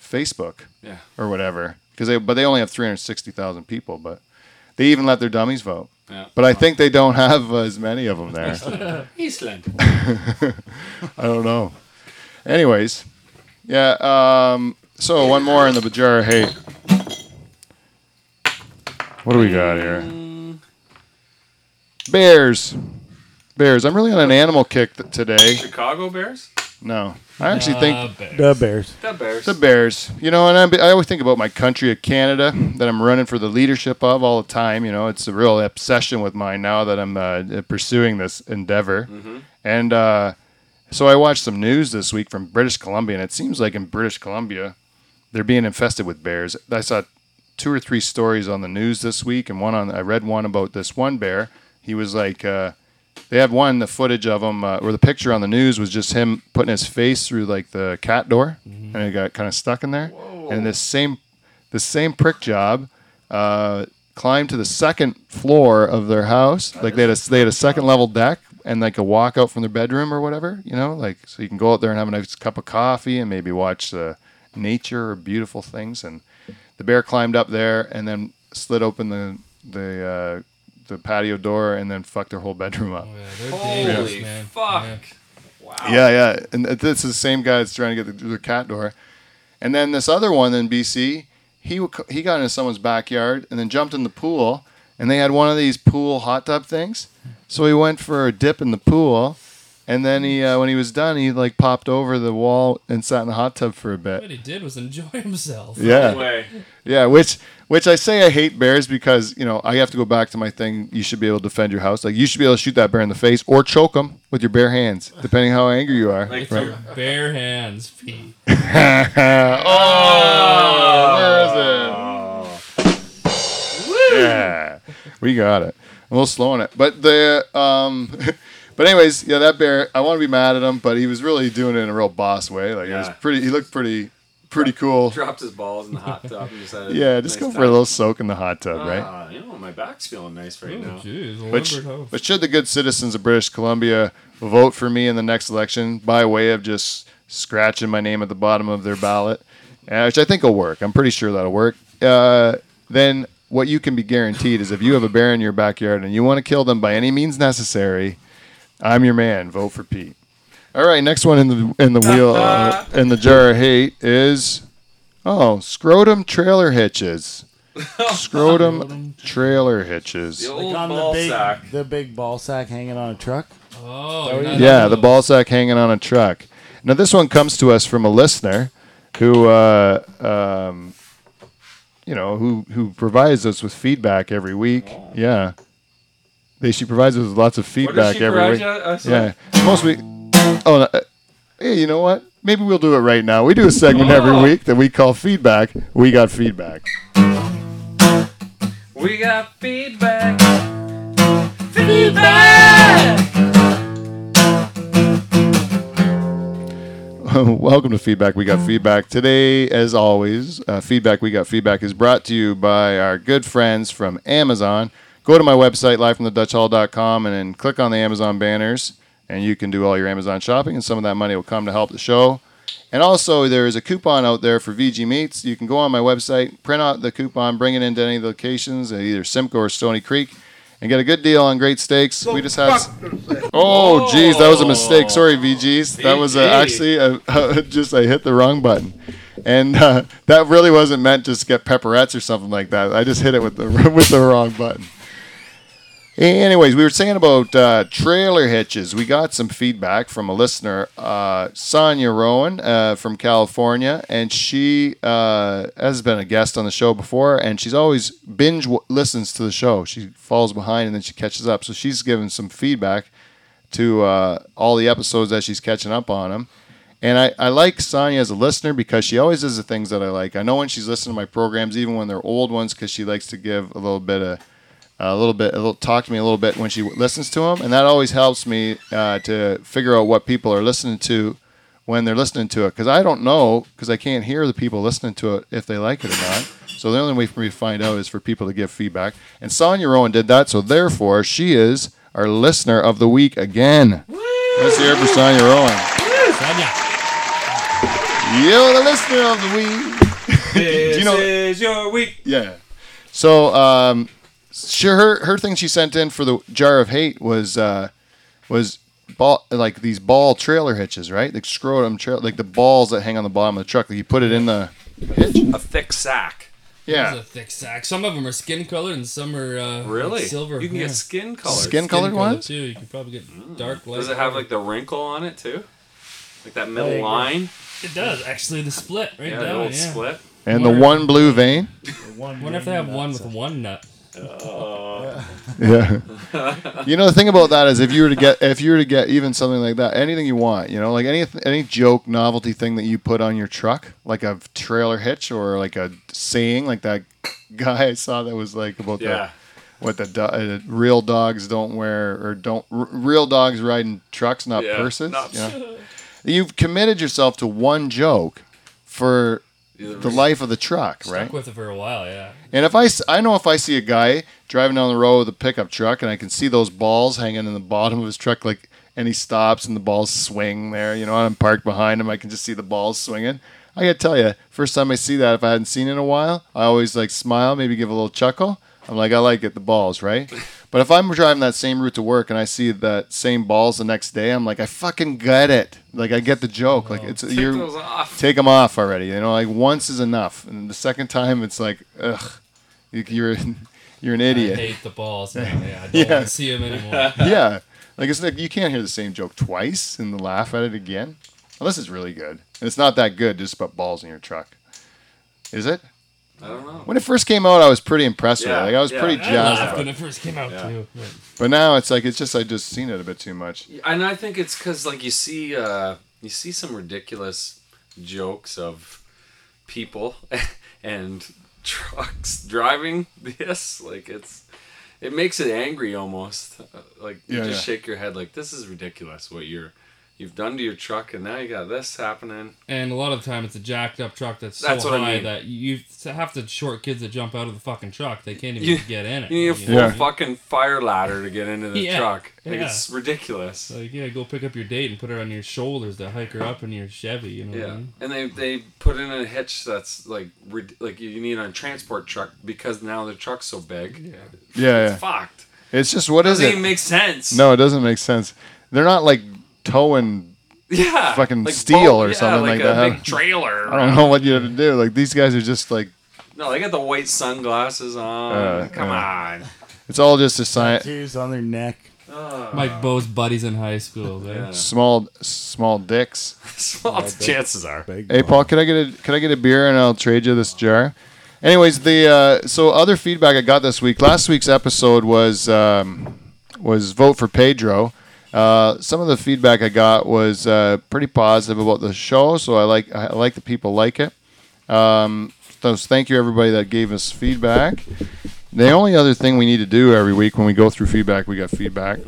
Facebook, yeah, or whatever. Because they only have 360,000 people, but they even let their dummies vote. Yeah. But I think they don't have as many of them there. Iceland. I don't know. Anyways, yeah. So one more in the Bajara hate. What do we got here? Bears. I'm really on an animal kick today. Chicago Bears? No. I actually think... The Bears. You know, and I always think about my country of Canada that I'm running for the leadership of all the time. You know, it's a real obsession with mine now that I'm pursuing this endeavor. Mm-hmm. And so I watched some news this week from British Columbia, and it seems like in British Columbia, they're being infested with bears. I saw 2 or 3 stories on the news this week, and I read one about this one bear. He was like, they had the footage of him, or the picture on the news was just him putting his face through like the cat door, mm-hmm. and it got kind of stuck in there. Whoa. And this same prick job climbed to the second floor of their house. Like they had a second level deck and like a walk out from their bedroom or whatever, you know, like so you can go out there and have a nice cup of coffee and maybe watch the nature or beautiful things. And the bear climbed up there and then slid open the patio door and then fucked their whole bedroom up. Oh, yeah, holy man. Fuck! Yeah. Wow. Yeah, and this is the same guy that's trying to get the cat door. And then this other one in BC, he got into someone's backyard and then jumped in the pool. And they had one of these pool hot tub things, so he went for a dip in the pool. And then he, when he was done, he like popped over the wall and sat in the hot tub for a bit. What he did was enjoy himself. Yeah, anyway. Yeah. Which I say I hate bears because, you know, I have to go back to my thing. You should be able to defend your house. Like you should be able to shoot that bear in the face or choke him with your bare hands, depending how angry you are. Like right? Your bare hands, Pete. Oh, where is it? Woo! Yeah, we got it. I'm a little slow on it, but the. But anyways, yeah, that bear, I want to be mad at him, but he was really doing it in a real boss way. Like, yeah. It was pretty. He looked pretty cool. Dropped his balls in the hot tub and just had go for a little soak in the hot tub, right? You know, my back's feeling nice right now. Geez, but should the good citizens of British Columbia vote for me in the next election by way of just scratching my name at the bottom of their ballot, which I think will work. I'm pretty sure that'll work. Then what you can be guaranteed is if you have a bear in your backyard and you want to kill them by any means necessary, I'm your man. Vote for Pete. All right, next one in the wheel in the jar of hate is scrotum trailer hitches. Scrotum trailer hitches. The old ball sack. The big ball sack hanging on a truck. Oh, yeah, the ball sack hanging on a truck. Now this one comes to us from a listener who you know, who provides us with feedback every week. Oh. Yeah. She provides us with lots of feedback every week. Yeah, most week. Oh, hey, you know what? Maybe we'll do it right now. We do a segment every week that we call feedback. We got feedback. We got feedback. Feedback. Welcome to Feedback. We got feedback today, as always. Feedback. We got feedback is brought to you by our good friends from Amazon. Go to my website, livefromthedutchhall.com, and then click on the Amazon banners, and you can do all your Amazon shopping, and some of that money will come to help the show. And also, there is a coupon out there for VG Meats. You can go on my website, print out the coupon, bring it into any of the locations, at either Simcoe or Stony Creek, and get a good deal on great steaks. We just have... Oh, geez, that was a mistake. Sorry, VGs. That was actually I hit the wrong button. And that really wasn't meant to get pepperettes or something like that. I just hit it with the wrong button. Anyways, we were saying about trailer hitches. We got some feedback from a listener, Sonia Rowan from California, and she has been a guest on the show before, and she's always binge listens to the show. She falls behind and then she catches up. So she's given some feedback to all the episodes that she's catching up on them. And I like Sonia as a listener because she always does the things that I like. I know when she's listening to my programs, even when they're old ones, because she likes to give talk to me a little bit when she listens to them, and that always helps me to figure out what people are listening to when they're listening to it, because I don't know, because I can't hear the people listening to it if they like it or not. So the only way for me to find out is for people to give feedback, and Sonia Rowan did that, so therefore she is our listener of the week again. Woo! Let's hear it for Sonia Rowan. Woo! Sonia, you're the listener of the week. This is your week. Yeah. So. Sure, her thing she sent in for the jar of hate was ball, like these ball trailer hitches, right? Like scrotum trailer, like the balls that hang on the bottom of the truck. Like you put it in the hitch. A thick sack. Yeah, a thick sack. Some of them are skin colored and some are really like silver. You can get skin colored. Skin colored ones too. You can probably get dark. Does it have like the wrinkle on it too? Like that middle line. It does actually. The split right there. Yeah, the old split. And the one blue vein. Wonder if they have one with one nut. Oh. Yeah. You know, the thing about that is if you were to get even something like that, anything you want, you know, like any joke novelty thing that you put on your truck, like a trailer hitch or like a saying, like that guy I saw that was like about real dogs don't wear or real dogs ride in trucks, not purses. Not you know? You've committed yourself to one joke for the life of the truck, right? Stuck with it for a while, yeah. And if I see a guy driving down the road with a pickup truck, and I can see those balls hanging in the bottom of his truck, like, and he stops and the balls swing there, you know, and I'm parked behind him, I can just see the balls swinging. I gotta tell you, first time I see that, if I hadn't seen it in a while, I always like smile, maybe give a little chuckle. I'm like, I like it, the balls, right? But if I'm driving that same route to work and I see that same balls the next day, I'm like, I fucking get it. Like, I get the joke. Like, it's take them off already. You know, like once is enough, and the second time it's like, ugh, you're an idiot. I hate the balls, man. Yeah, I don't want to see them anymore. Yeah, like it's like you can't hear the same joke twice and laugh at it again, unless it's really good. And it's not that good. Just put balls in your truck, is it? I don't know. When it first came out, I was pretty impressed with it. Like, I was pretty jazzed about it. When it first came out, too. Yeah. But now it's like, it's just, I just seen it a bit too much. And I think it's because, like, you see some ridiculous jokes of people and trucks driving this. Like, it makes it angry almost. Like, you just shake your head like, this is ridiculous what you've done to your truck, and now you got this happening. And a lot of the time, it's a jacked up truck that's so high that you have to short kids to jump out of the fucking truck. They can't even get in it. You need a full fucking fire ladder to get into the truck. Like, it's ridiculous. Like, go pick up your date and put her on your shoulders to hike her up in your Chevy. You know what I mean? And they put in a hitch that's like you need on a transport truck because now the truck's so big. Yeah, it's fucked. It's just doesn't even make sense. No, it doesn't make sense. They're not like towing fucking like steel or something like that. Big trailer. I don't know what you have to do. Like, these guys are just like... No, they got the white sunglasses on. Come on. It's all just a science. Tattoos on their neck. Mike Bowe's buddies in high school. Yeah. Small dicks. Small chances are. Hey, Paul, can I get a beer and I'll trade you this jar? Anyways, so other feedback I got this week. Last week's episode was Vote for Pedro. Some of the feedback I got was pretty positive about the show, so I like the people like it. So thank you everybody that gave us feedback. The only other thing we need to do every week when we go through feedback, we got feedback,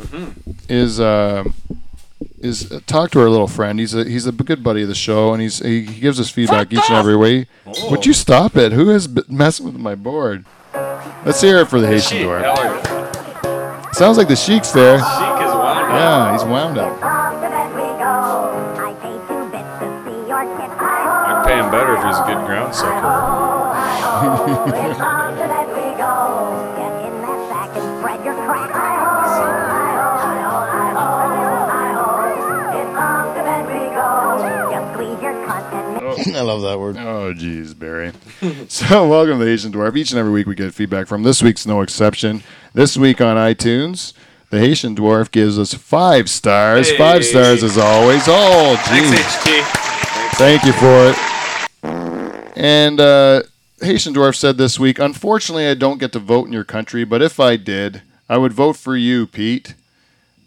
is talk to our little friend. He's a good buddy of the show, and he gives us feedback each and every week. Oh. Would you stop it? Who is messing with my board? Let's hear it for the Haitian door. Sounds like the Sheik's there. Sheik is wound up. Yeah, he's wound up. I'd pay him better if he's a good ground sucker. I love that word. Oh, geez, Barry. So, welcome to the Haitian Dwarf. Each and every week we get feedback from. This week's no exception. This week on iTunes, the Haitian Dwarf gives us 5 stars. Hey. 5 stars as always. Oh, geez. Thanks, HT. Thank you for it. And Haitian Dwarf said this week, unfortunately, I don't get to vote in your country, but if I did, I would vote for you, Pete.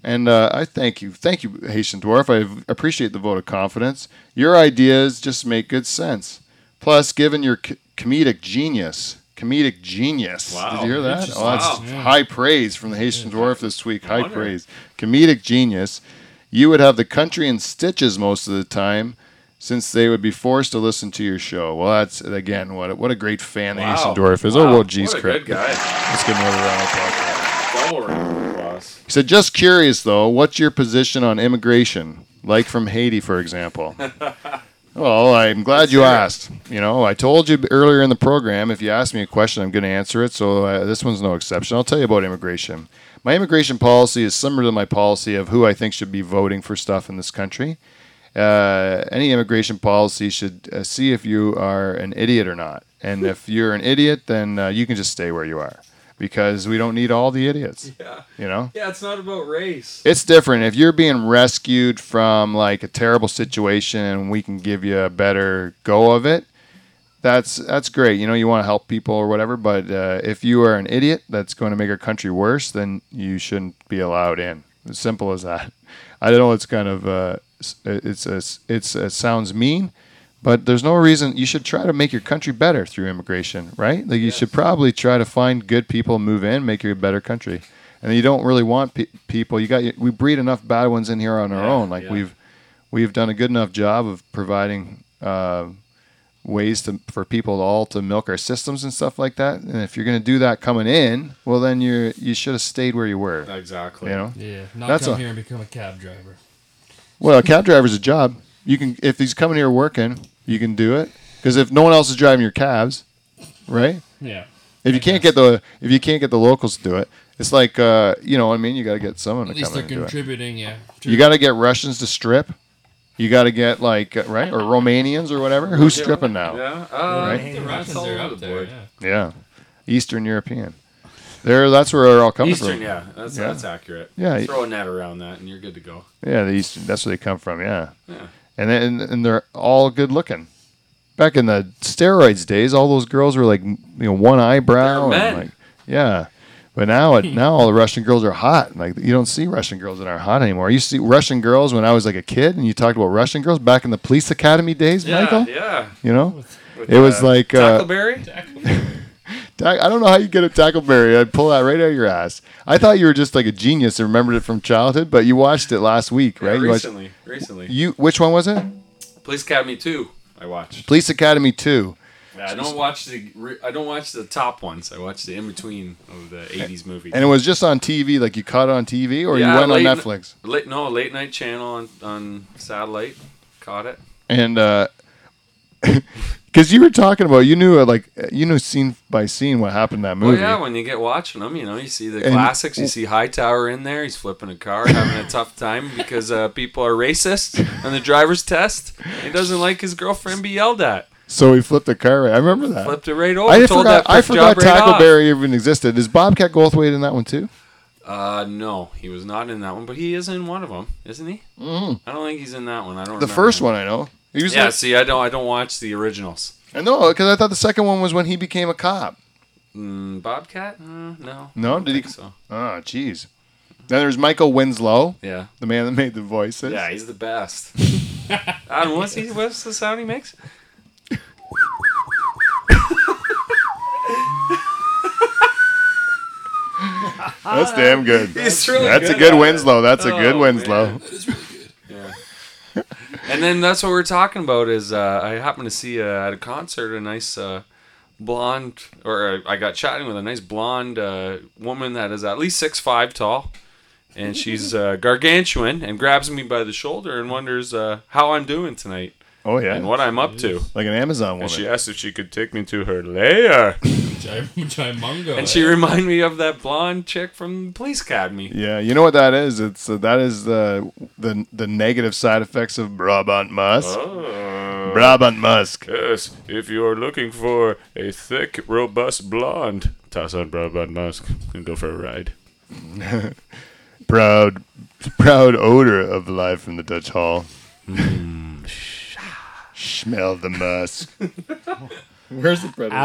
And I thank you. Thank you, Haitian Dwarf. I appreciate the vote of confidence. Your ideas just make good sense. Plus, given your comedic genius. Wow. Did you hear that? Oh, that's high praise from the Haitian Dwarf this week. High praise. Comedic genius. You would have the country in stitches most of the time since they would be forced to listen to your show. Well, that's, again, what a great fan the Haitian Dwarf is. Wow. Oh, well, geez, what a good guy. Let's give him another round of applause. Double round. He said, just curious, though, what's your position on immigration? Like from Haiti, for example. Well, I'm glad you asked. You know, I told you earlier in the program, if you ask me a question, I'm going to answer it. So this one's no exception. I'll tell you about immigration. My immigration policy is similar to my policy of who I think should be voting for stuff in this country. Any immigration policy should see if you are an idiot or not. And if you're an idiot, then you can just stay where you are. Because we don't need all the idiots. Yeah. You know? Yeah, it's not about race. It's different. If you're being rescued from like a terrible situation and we can give you a better go of it, that's great. You know, you want to help people or whatever, but if you are an idiot that's going to make our country worse, then you shouldn't be allowed in. As simple as that. I know it's kind of it sounds mean. But there's no reason you should try to make your country better through immigration, right? Like you should probably try to find good people, move in, make it a better country. And you don't really want people. We breed enough bad ones in here on our own. Like we've done a good enough job of providing ways for people to milk our systems and stuff like that. And if you're going to do that coming in, well then you should have stayed where you were. Exactly. You know? Yeah. Not come here and become a cab driver. Well, a cab driver's a job. You can if he's coming here working. You can do it because if no one else is driving your cabs, right? Yeah. If you can't get the locals to do it, it's like you know what I mean. You got to get someone to come in and do it. At least they're contributing, yeah. You got to get Russians to strip. You got to get like right or Romanians or whatever. Who's stripping now? Yeah, right? I think the Russians are up there. Yeah, Eastern European. That's where they're all coming from. Eastern, yeah, that's accurate. Yeah, throw a net around that and you're good to go. Yeah, the Eastern. That's where they come from. Yeah. Yeah. And they're all good looking. Back in the steroids days, all those girls were like, you know, one eyebrow and like, yeah. But now all the Russian girls are hot. Like you don't see Russian girls that are hot anymore. You see Russian girls when I was like a kid, and you talked about Russian girls back in the police academy days, Michael. Yeah. You know, it was like Tackleberry. I don't know how you get a Tackleberry. I'd pull that right out of your ass. I thought you were just like a genius and remembered it from childhood, but you watched it last week, right? Yeah, recently. Which one was it? Police Academy 2. I watched. Police Academy 2. Yeah, I don't watch the top ones. I watch the in between of the 80s movies. And it was just on TV, like you caught it on TV, or you went on Netflix. Late night channel on satellite. Caught it. And because you were talking about, you knew scene by scene what happened in that movie. Well, yeah, when you get watching them, you know, you see the classics. You see Hightower in there. He's flipping a car, having a tough time because people are racist on the driver's test. He doesn't like his girlfriend be yelled at. So he flipped the car. I remember that. Flipped it right over. I forgot Tackleberry even existed. Is Bobcat Goldthwait in that one too? No, he was not in that one, but he is in one of them, isn't he? Mm. I don't think he's in that one. I don't remember. The first one I know. Yeah, like, see, I don't watch the originals. I know, because I thought the second one was when he became a cop. Bobcat? No. No? Did he? So. Oh, jeez. Then there's Michael Winslow. Yeah. The man that made the voices. Yeah, he's the best. What's the sound he makes? That's damn good. That's a good Winslow. Man. That is really good. Yeah. And then that's what we're talking about is I happened to see at a concert a nice blonde, or I got chatting with a nice blonde woman that is at least 6'5" tall, and she's gargantuan, and grabs me by the shoulder and wonders how I'm doing tonight. Oh yeah, and what I'm up to. Like an Amazon woman. And she asked if she could take me to her lair. And she reminded me of that blonde chick from Police Academy. Yeah, you know what that is? It's that is the negative side effects of Brabant Musk. Oh. Brabant Musk. Yes, if you're looking for a thick, robust blonde, toss on Brabant Musk and go for a ride. Proud odor of life from the Dutch Hall. Smell the musk. Where's the predator?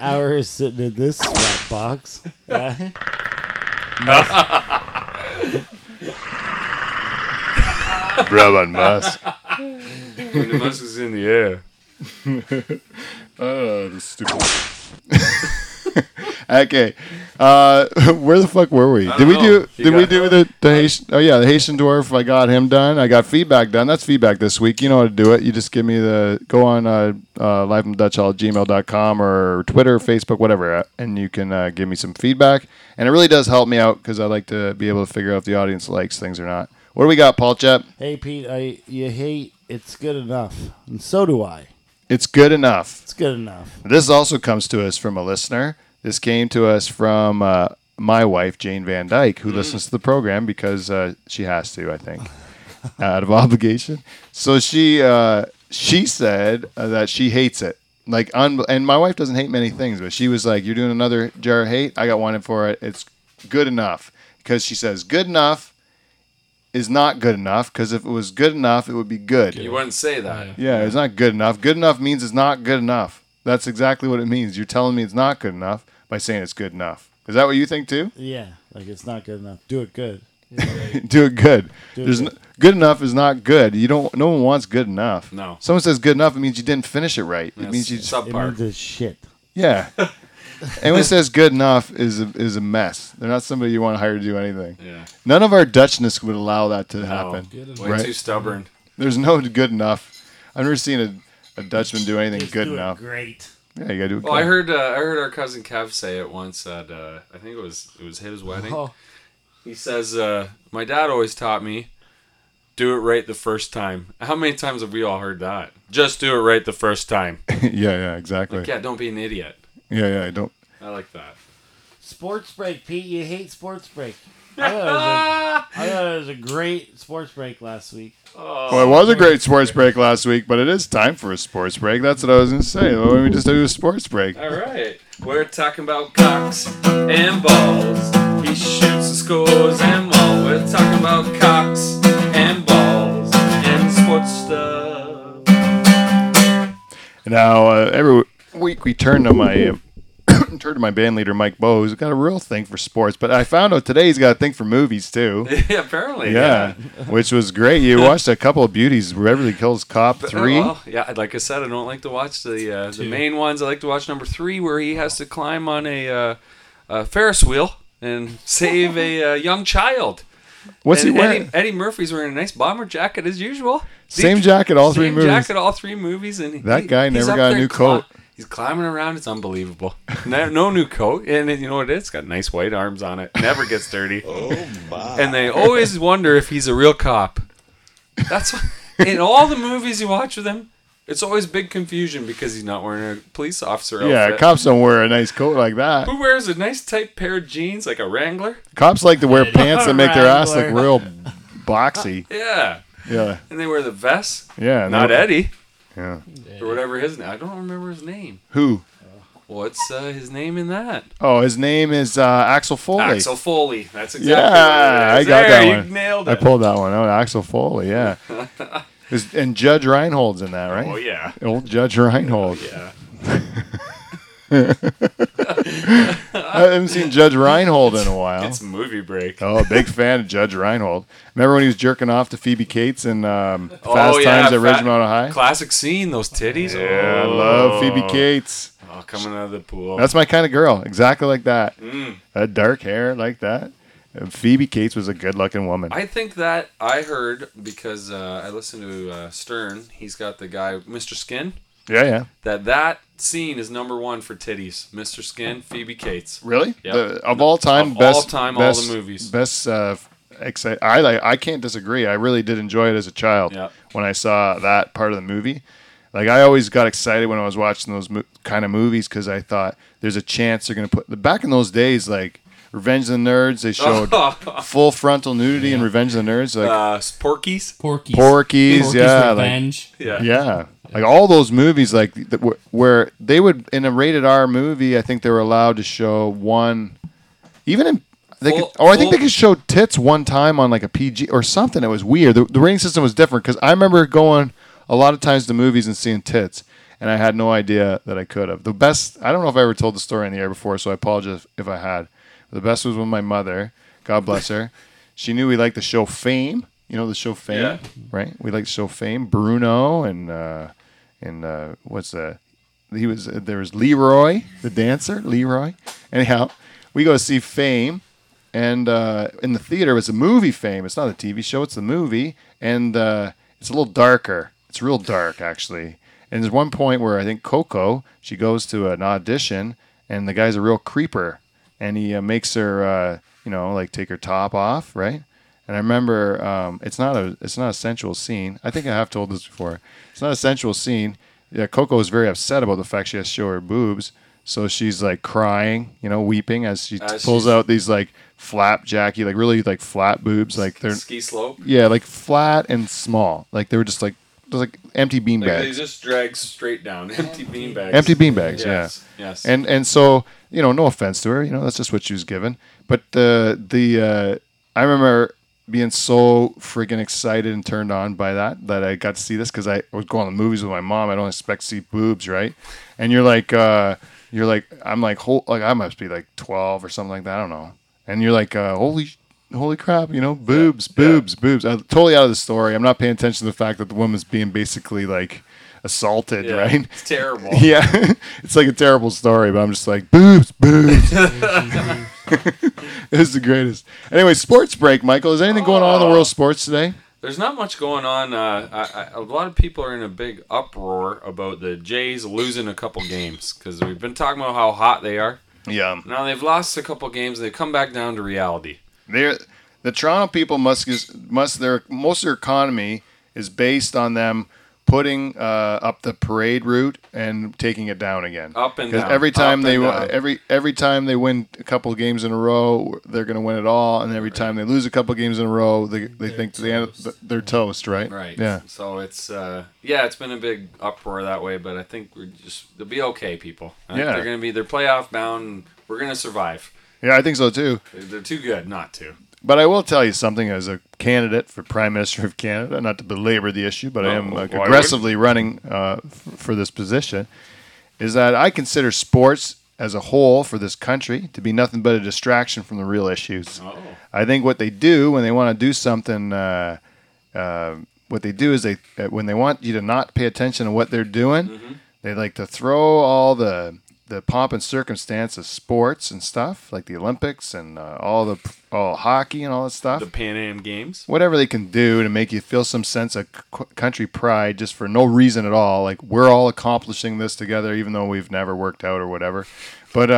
Hours sitting in this sweat box. Brabant musk. The musk is in the air. Oh, the stupid. Okay, where the fuck were we? Did we do the Haitian? Oh yeah, the Haitian dwarf. I got him done. I got feedback done. That's feedback this week. You know how to do it. You just give me go on livefromdutchhall@gmail.com or Twitter, Facebook, whatever, and you can give me some feedback. And it really does help me out because I like to be able to figure out if the audience likes things or not. What do we got, Paul Chep? Hey Pete, you hate it's good enough, and so do I. It's good enough. It's good enough. This also comes to us from a listener. This came to us from my wife, Jane Van Dyke, who listens to the program because she has to, I think, out of obligation. So she said that she hates it. Like, and my wife doesn't hate many things, but she was like, "You're doing another jar of hate? I got one in for it. It's good enough." Because she says, good enough is not good enough, because if it was good enough, it would be good. You wouldn't say that. Yeah, it's not good enough. Good enough means it's not good enough. That's exactly what it means. You're telling me it's not good enough by saying it's good enough. Is that what you think too? Yeah, like it's not good enough. Do it good. Right. Do it good. Good enough is not good. No one wants good enough. No. Someone says good enough, it means you didn't finish it right. It means you subpar. It means it's shit. Yeah. Anyone says good enough is a mess. They're not somebody you want to hire to do anything. Yeah. None of our Dutchness would allow that to happen. Way too stubborn. There's no good enough. I've never seen a Dutchman do anything just good do it enough. Great. Yeah, you gotta do it. Well, good. I heard our cousin Kev say it once at I think it was his wedding. Oh. He says, "My dad always taught me, do it right the first time." How many times have we all heard that? Just do it right the first time. yeah, exactly. Like, yeah, don't be an idiot. Yeah, I don't. I like that. Sports break, Pete. You hate sports break. I thought it was a great sports break last week. Well, it was a great sports break last week, but it is time for a sports break. That's what I was going to say. Why don't we just do a sports break? All right. We're talking about cocks and balls. He shoots and scores and all. We're talking about cocks and balls and sports stuff. Now, every week we turn to my band leader Mike Bowe, who's got a real thing for sports, but I found out today he's got a thing for movies too. Yeah, apparently. Yeah. Which was great. You watched a couple of beauties, Beverly Hills Cop 3. Well, yeah, like I said, I don't like to watch the main ones. I like to watch number 3, where he has to climb on a Ferris wheel and save a young child. What's he wearing? Eddie Murphy's wearing a nice bomber jacket as usual. Same jacket all three movies. Same jacket all three movies, and that guy never got a new coat. He's climbing around. It's unbelievable. No new coat. And you know what it is? It's got nice white arms on it. Never gets dirty. Oh, my. And they always wonder if he's a real cop. That's what, in all the movies you watch with him, it's always big confusion because he's not wearing a police officer outfit. Yeah, cops don't wear a nice coat like that. Who wears a nice tight pair of jeans like a Wrangler? Cops like to wear pants that make their ass look real boxy. Yeah. And they wear the vests. Yeah. Not Eddie. Yeah. Or whatever his name. I don't remember his name. Who? What's his name in that? Oh, his name is Axel Foley. Axel Foley. That's exactly what it is. I got that one. You nailed it. I pulled that one out. Axel Foley, yeah. And Judge Reinhold's in that, right? Oh, yeah. Old Judge Reinhold. Oh, yeah. I haven't seen Judge Reinhold in a while. It's movie break. Oh, big fan of Judge Reinhold. Remember when he was jerking off to Phoebe Cates in Fast Times at Ridgemont High? Classic scene, those titties. Yeah, I love Phoebe Cates. Oh, coming out of the pool. That's my kind of girl, exactly like that. That dark hair like that. And Phoebe Cates was a good-looking woman. I think that I heard, because I listened to Stern, he's got the guy, Mr. Skin. Yeah, yeah. That scene is number one for titties. Mr. Skin, Phoebe Cates. Really? Yep. Of all time, best, all the movies. Best. I can't disagree. I really did enjoy it as a child when I saw that part of the movie. Like, I always got excited when I was watching those kind of movies because I thought there's a chance they're going to put... Back in those days, like, Revenge of the Nerds, they showed full frontal nudity in Revenge of the Nerds. Like, Porky's? Porky's, yeah. Revenge. Like, yeah. Like, all those movies, like, where they would... In a rated R movie, I think they were allowed to show one... Even in... I think they could show tits one time on, like, a PG or something. It was weird. The rating system was different because I remember going... A lot of times the movies and seeing tits, and I had no idea that I could have. The best, I don't know if I ever told the story on the air before, so I apologize if I had. The best was when my mother, God bless her, she knew we liked the show Fame. You know the show Fame, right? We liked the show Fame. Bruno and what's that? There was Leroy, the dancer, Leroy. Anyhow, we go see Fame. And in the theater, it's a movie Fame. It's not a TV show, it's the movie. And it's a little darker. It's real dark, actually. And there's one point where I think Coco, she goes to an audition, and the guy's a real creeper. And he makes her, take her top off, right? And I remember it's not a sensual scene. I think I have told this before. It's not a sensual scene. Yeah, Coco is very upset about the fact she has to show her boobs. So she's, like, crying, weeping as she pulls out these, like, flapjacky, like, really, like, flat boobs. Like they're ski slope? Yeah, like, flat and small. Like, they were just, like, empty beanbags. They just drag straight down. Empty beanbags. Empty beanbags. Yes. Yeah. Yes. And so no offense to her. That's just what she was given. But I remember being so freaking excited and turned on by that I got to see this because I was going to the movies with my mom. I don't expect to see boobs, right? And you're like I'm like I must be like 12 or something like that. I don't know. And you're like holy crap, boobs. I'm totally out of the story. I'm not paying attention to the fact that the woman's being basically, like, assaulted, right? It's terrible. Yeah. It's like a terrible story, but I'm just like, boobs. It was the greatest. Anyway, sports break, Michael. Is anything going on in the world of sports today? There's not much going on. A lot of people are in a big uproar about the Jays losing a couple games because we've been talking about how hot they are. Yeah. Now, they've lost a couple games. They've come back down to reality. The Toronto people most of their economy is based on them putting up the parade route and taking it down again. Up and down. Because every time they win a couple of games in a row, they're going to win it all, and every time they lose a couple of games in a row, they think they're toast, right? Right. Yeah. So it's been a big uproar that way, but I think they'll be okay, people. They're playoff bound. And we're going to survive. Yeah, I think so, too. They're too good not to. But I will tell you something as a candidate for Prime Minister of Canada, not to belabor the issue, but I am aggressively running for this position, is that I consider sports as a whole for this country to be nothing but a distraction from the real issues. Oh. I think what they do when they want to do something, what they do is when they want you to not pay attention to what they're doing, they like to throw all the pomp and circumstance of sports and stuff, like the Olympics and all hockey and all that stuff. The Pan Am Games. Whatever they can do to make you feel some sense of country pride just for no reason at all. Like, we're all accomplishing this together, even though we've never worked out or whatever. But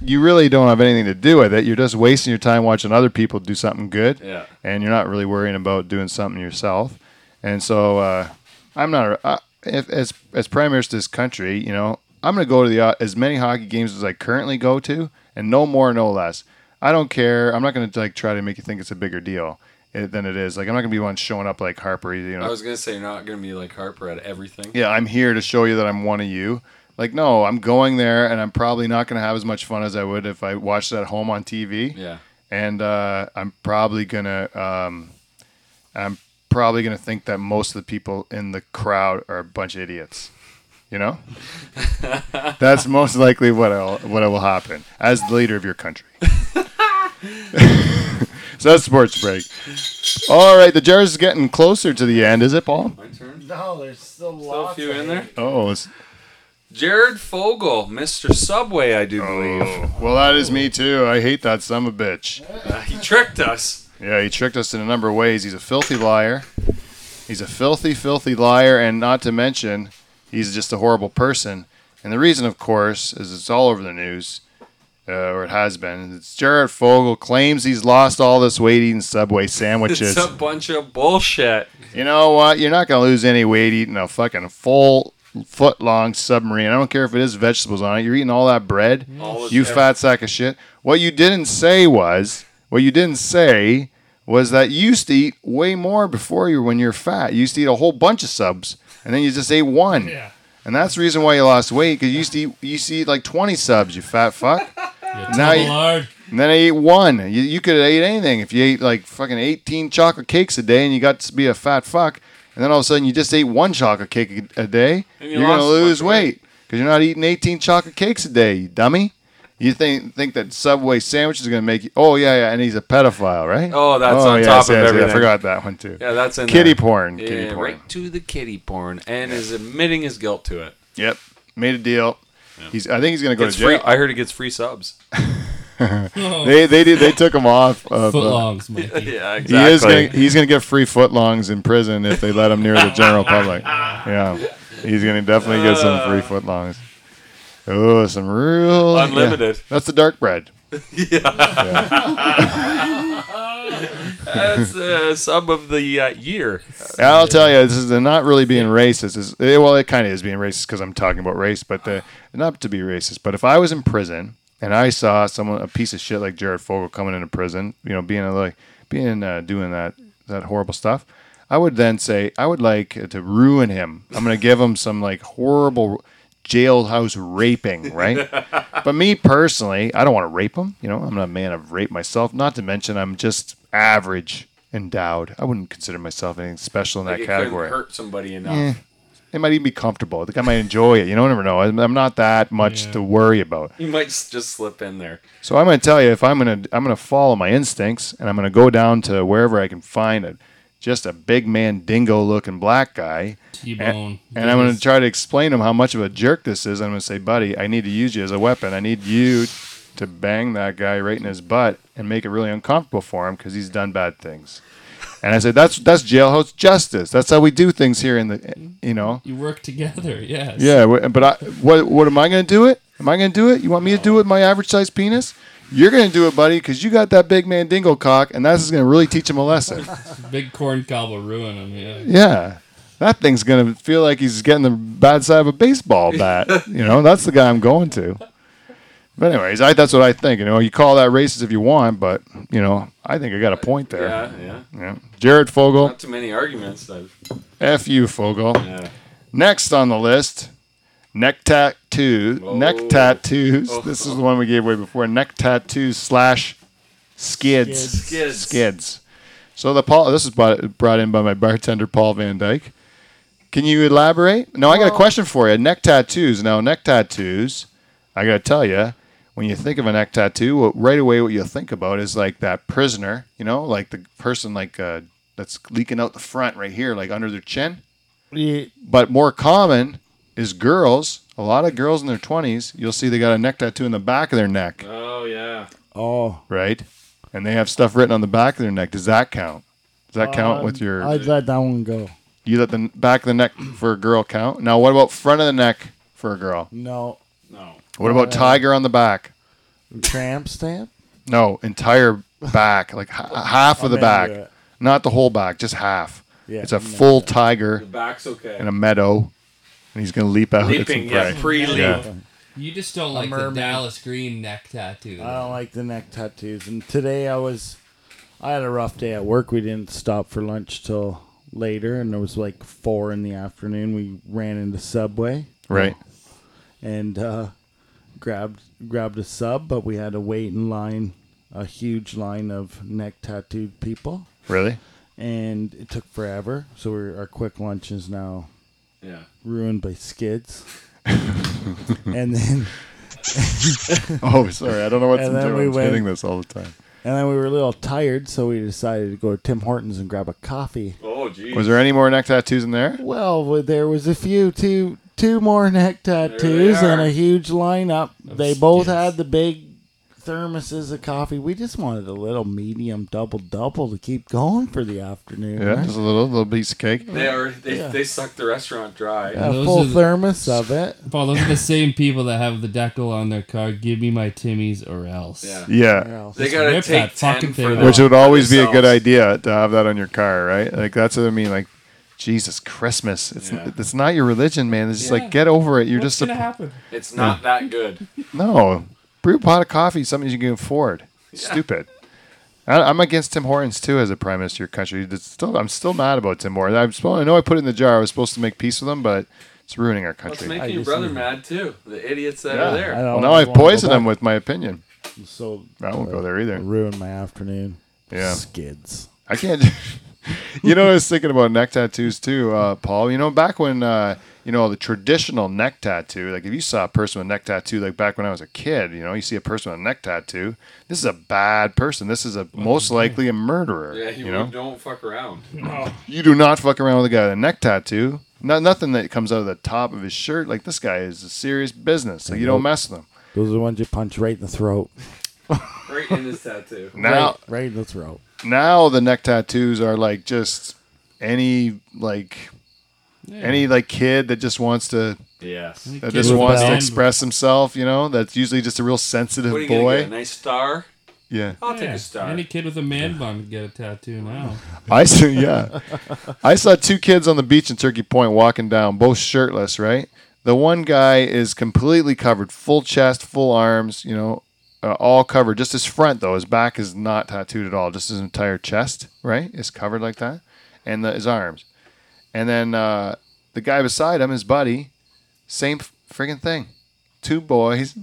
you really don't have anything to do with it. You're just wasting your time watching other people do something good, and you're not really worrying about doing something yourself. And so I'm not... As Prime Minister of this country, I'm going to go to as many hockey games as I currently go to, and no more, no less. I don't care. I'm not going to try to make you think it's a bigger deal than it is. Like, I'm not going to be one showing up like Harper. I was going to say you're not going to be like Harper at everything. Yeah, I'm here to show you that I'm one of you. Like, no, I'm going there, and I'm probably not going to have as much fun as I would if I watched it at home on TV. Yeah, and I'm probably going to. Probably going to think that most of the people in the crowd are a bunch of idiots, That's most likely what will happen as the leader of your country. So that's sports break. All right, the jar is getting closer to the end. Is it, Paul? My turn. No, there's still a few in there. Oh, Jared Fogle, Mr. Subway, I do believe. Well, that is me too. I hate that son of a bitch. He tricked us. Yeah, he tricked us in a number of ways. He's a filthy liar. He's a filthy, filthy liar, and not to mention, he's just a horrible person. And the reason, of course, is it's all over the news, or it has been. It's Jared Fogle claims he's lost all this weight eating Subway sandwiches. It's a bunch of bullshit. You know what? You're not going to lose any weight eating a fucking full foot-long submarine. I don't care if it is vegetables on it. You're eating all that bread. All you fat sack of shit. What you didn't say was that you used to eat way more before you when you're fat. You used to eat a whole bunch of subs, and then you just ate one. Yeah. And that's the reason why you lost weight, because you used to eat like 20 subs, you fat fuck. Now I ate one. You could have ate anything. If you ate like fucking 18 chocolate cakes a day and you got to be a fat fuck, and then all of a sudden you just ate one chocolate cake a day, and you're going to lose weight because you're not eating 18 chocolate cakes a day, you dummy. You think that Subway sandwich is going to make you... Oh, yeah, and he's a pedophile, right? Oh, that's on top of everything. I forgot that one, too. Yeah, that's in kitty there. Porn. Yeah, kitty porn. Right to the kitty porn, and is admitting his guilt to it. Yep. Made a deal. Yep. I think he's going to go to jail. I heard he gets free subs. They took him off. Footlongs, Mikey. Yeah, exactly. He's going to get free footlongs in prison if they let him near the general public. Yeah. He's going to definitely get some free footlongs. Oh, some real... Unlimited. Yeah. That's the dark bread. That's some of the year. I'll tell you, this is not really being racist. It kind of is being racist because I'm talking about race, but not to be racist. But if I was in prison and I saw a piece of shit like Jared Fogle coming into prison, you know, doing that horrible stuff, I would then say, I would like to ruin him. I'm going to give him some like horrible... jailhouse raping, right? But me personally, I don't want to rape them. You know, I'm not a man of rape myself. Not to mention, I'm just average endowed. I wouldn't consider myself anything special in that category. Couldn't hurt somebody enough. It might even be comfortable. I think I might enjoy it. You don't ever know. I'm not that much to worry about. You might just slip in there. So I'm going to tell you, if I'm going to follow my instincts, and I'm going to go down to wherever I can find it. Just a big man, dingo-looking black guy. T-bone. And I'm going to try to explain to him how much of a jerk this is. I'm going to say, buddy, I need to use you as a weapon. I need you to bang that guy right in his butt and make it really uncomfortable for him because he's done bad things. And I said, that's jailhouse justice. That's how we do things here in the, you know. You work together, yes. Yeah, but what am I going to do it? Am I going to do it? You want me to do it with my average-sized penis? You're going to do it, buddy, because you got that big man dingle cock, and that's going to really teach him a lesson. Big corn cob will ruin him, Yeah. That thing's going to feel like he's getting the bad side of a baseball bat. You know, that's the guy I'm going to. But anyways, that's what I think. You know, you call that racist if you want, but, you know, I think I got a point there. Yeah. Jared Fogle. Not too many arguments. F you, Fogle. Yeah. Next on the list... Neck tattoos. Oh. This is the one we gave away before. Neck tattoos / skids. Skids. So this is brought in by my bartender Paul Van Dyke. Can you elaborate? No, I got a question for you. Neck tattoos. Now, neck tattoos. I gotta tell you, when you think of a neck tattoo, right away what you think about is like that prisoner. You know, like the person like that's leaking out the front right here, like under their chin. Yeah. But more common. Is girls, a lot of girls in their 20s, you'll see they got a neck tattoo in the back of their neck. Oh, yeah. Oh. Right? And they have stuff written on the back of their neck. Does that count? Does that count with your... I'd let that one go. You let the back of the neck for a girl count? Now, what about front of the neck for a girl? No. What about tiger on the back? Tramp stamp? No, entire back. Like half of the back. Not the whole back, just half. Yeah, it's a full tiger. The back's okay. In a meadow. And he's going to leap out. Leaping, yeah, pre-leap. Yeah. You just don't like the Dallas Green neck tattoo. I don't like the neck tattoos. And today I had a rough day at work. We didn't stop for lunch till later. And it was like 4 in the afternoon. We ran into Subway. Right. And grabbed a sub. But we had to wait in line, a huge line of neck tattooed people. Really? And it took forever. So our quick lunch is now... Yeah. Ruined by skids. And then... oh, sorry. I don't know what's doing. I'm getting this all the time. And then we were a little tired, so we decided to go to Tim Hortons and grab a coffee. Oh, geez. Was there any more neck tattoos in there? Well, there was a few. Two more neck tattoos and a huge lineup. They both had the big thermoses of coffee. We just wanted a little medium double-double to keep going for the afternoon. Yeah, right? Just a little piece of cake. They sucked the restaurant dry. A full thermos of it. Paul, those are the same people that have the decal on their car, give me my Timmy's or else. Yeah. Or else. They got to take 10 for that. Which would always be a good idea to have that on your car, right? Like, that's what I mean, like, Jesus, Christmas. It's not your religion, man. It's just like, get over it. What's going to happen? It's not that good. No. Brew a pot of coffee is something you can afford. Yeah. Stupid. I'm against Tim Hortons, too, as a prime minister of your country. I'm still mad about Tim Hortons. I know I put it in the jar. I was supposed to make peace with them, but it's ruining our country. It's making your brother mad, too. The idiots that are there. Well, now I've poisoned them with my opinion. So I won't go there either. Ruin my afternoon. Yeah. Skids. I can't... You know, I was thinking about neck tattoos too, Paul. You know, back when, the traditional neck tattoo, like if you saw a person with a neck tattoo, like back when I was a kid, you see a person with a neck tattoo, this is a bad person. This is most likely a murderer. Yeah, you don't fuck around. You do not fuck around with a guy with a neck tattoo. Nothing that comes out of the top of his shirt. Like, this guy is a serious business. Like, you don't mess with him. Those are the ones you punch right in the throat. Right in his tattoo. Now, right in the throat. Now the neck tattoos are like just any kid that just wants to to express himself, that's usually just a real sensitive boy. Get a nice star. Yeah. I'll take a star. Any kid with a man bun can get a tattoo now. I saw two kids on the beach in Turkey Point walking down, both shirtless, right? The one guy is completely covered, full chest, full arms, all covered. Just his front, though. His back is not tattooed at all. Just his entire chest, right, is covered like that. And his arms. And then the guy beside him, his buddy, same friggin' thing. Two boys,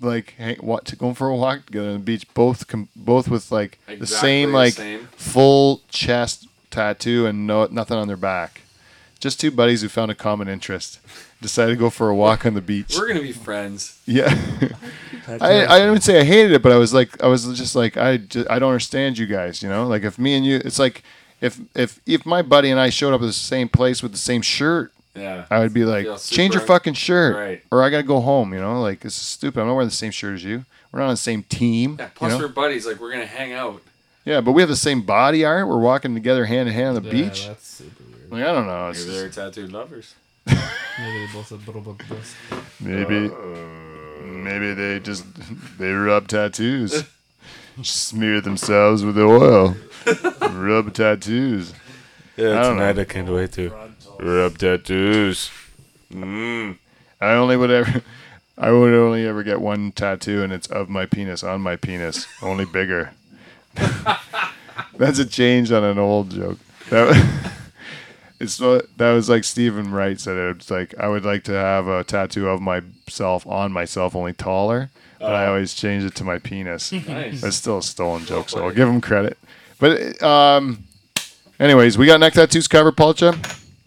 going for a walk together on the beach. Both with, exactly the same full chest tattoo and nothing on their back. Just two buddies who found a common interest. Decided to go for a walk on the beach. We're going to be friends. Yeah. I wouldn't say I hated it, but I don't understand you guys, Like, if me and you, it's like, if my buddy and I showed up at the same place with the same shirt, I would be like, change your fucking shirt, right? Or I got to go home, Like, this is stupid. I'm not wearing the same shirt as you. We're not on the same team. Yeah, plus we're buddies. Like, we're going to hang out. Yeah, but we have the same body art. We're walking together hand in hand on the beach. That's super weird. Like, I don't know. Maybe they're tattooed lovers. Maybe they both have little bit of this. Maybe they rub tattoos, smear themselves with the oil, rub tattoos. Yeah, I can't wait to rub tattoos. I would only ever get one tattoo, and it's of my penis on my penis, only bigger. That's a change on an old joke. That was like Stephen Wright said it. It's like, I would like to have a tattoo of myself on myself, only taller, but I always change it to my penis. Nice. That's still a stolen joke, so I'll give him credit. But anyways, we got neck tattoos covered, Paulcha?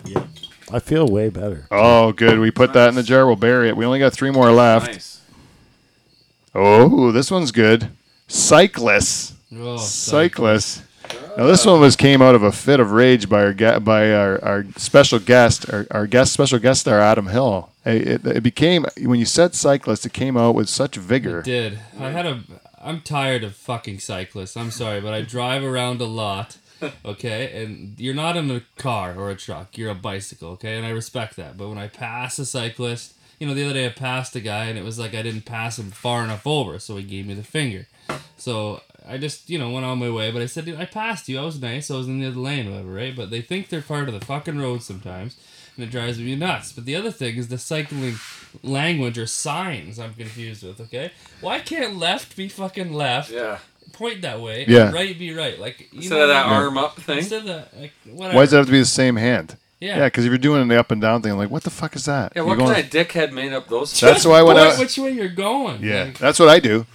Yeah. I feel way better. Oh, good. We put that in the jar. We'll bury it. We only got three more left. Nice. Oh, this one's good. Cyclists. Now, this one came out of a fit of rage by our special guest, special guest star, Adam Hill. It became, when you said cyclist, it came out with such vigor. It did. I'm tired of fucking cyclists. I'm sorry, but I drive around a lot, okay? And you're not in a car or a truck. You're a bicycle, okay? And I respect that. But when I pass a cyclist, the other day I passed a guy, and it was like I didn't pass him far enough over, so he gave me the finger. So I just, went on my way, but I said, dude, I passed you. I was nice. I was in the other lane, whatever, right? But they think they're part of the fucking road sometimes, and it drives me nuts. But the other thing is the cycling language or signs I'm confused with, okay? Why can't left be fucking left? Yeah. Point that way. Yeah. And right be right. Like, instead of that arm up thing? Instead of that, whatever. Why does it have to be the same hand? Yeah, because if you're doing the up and down thing, I'm like, what the fuck is that? Yeah, what kind of dickhead made up those two? That's why when which way you're going. Yeah, like, that's what I do.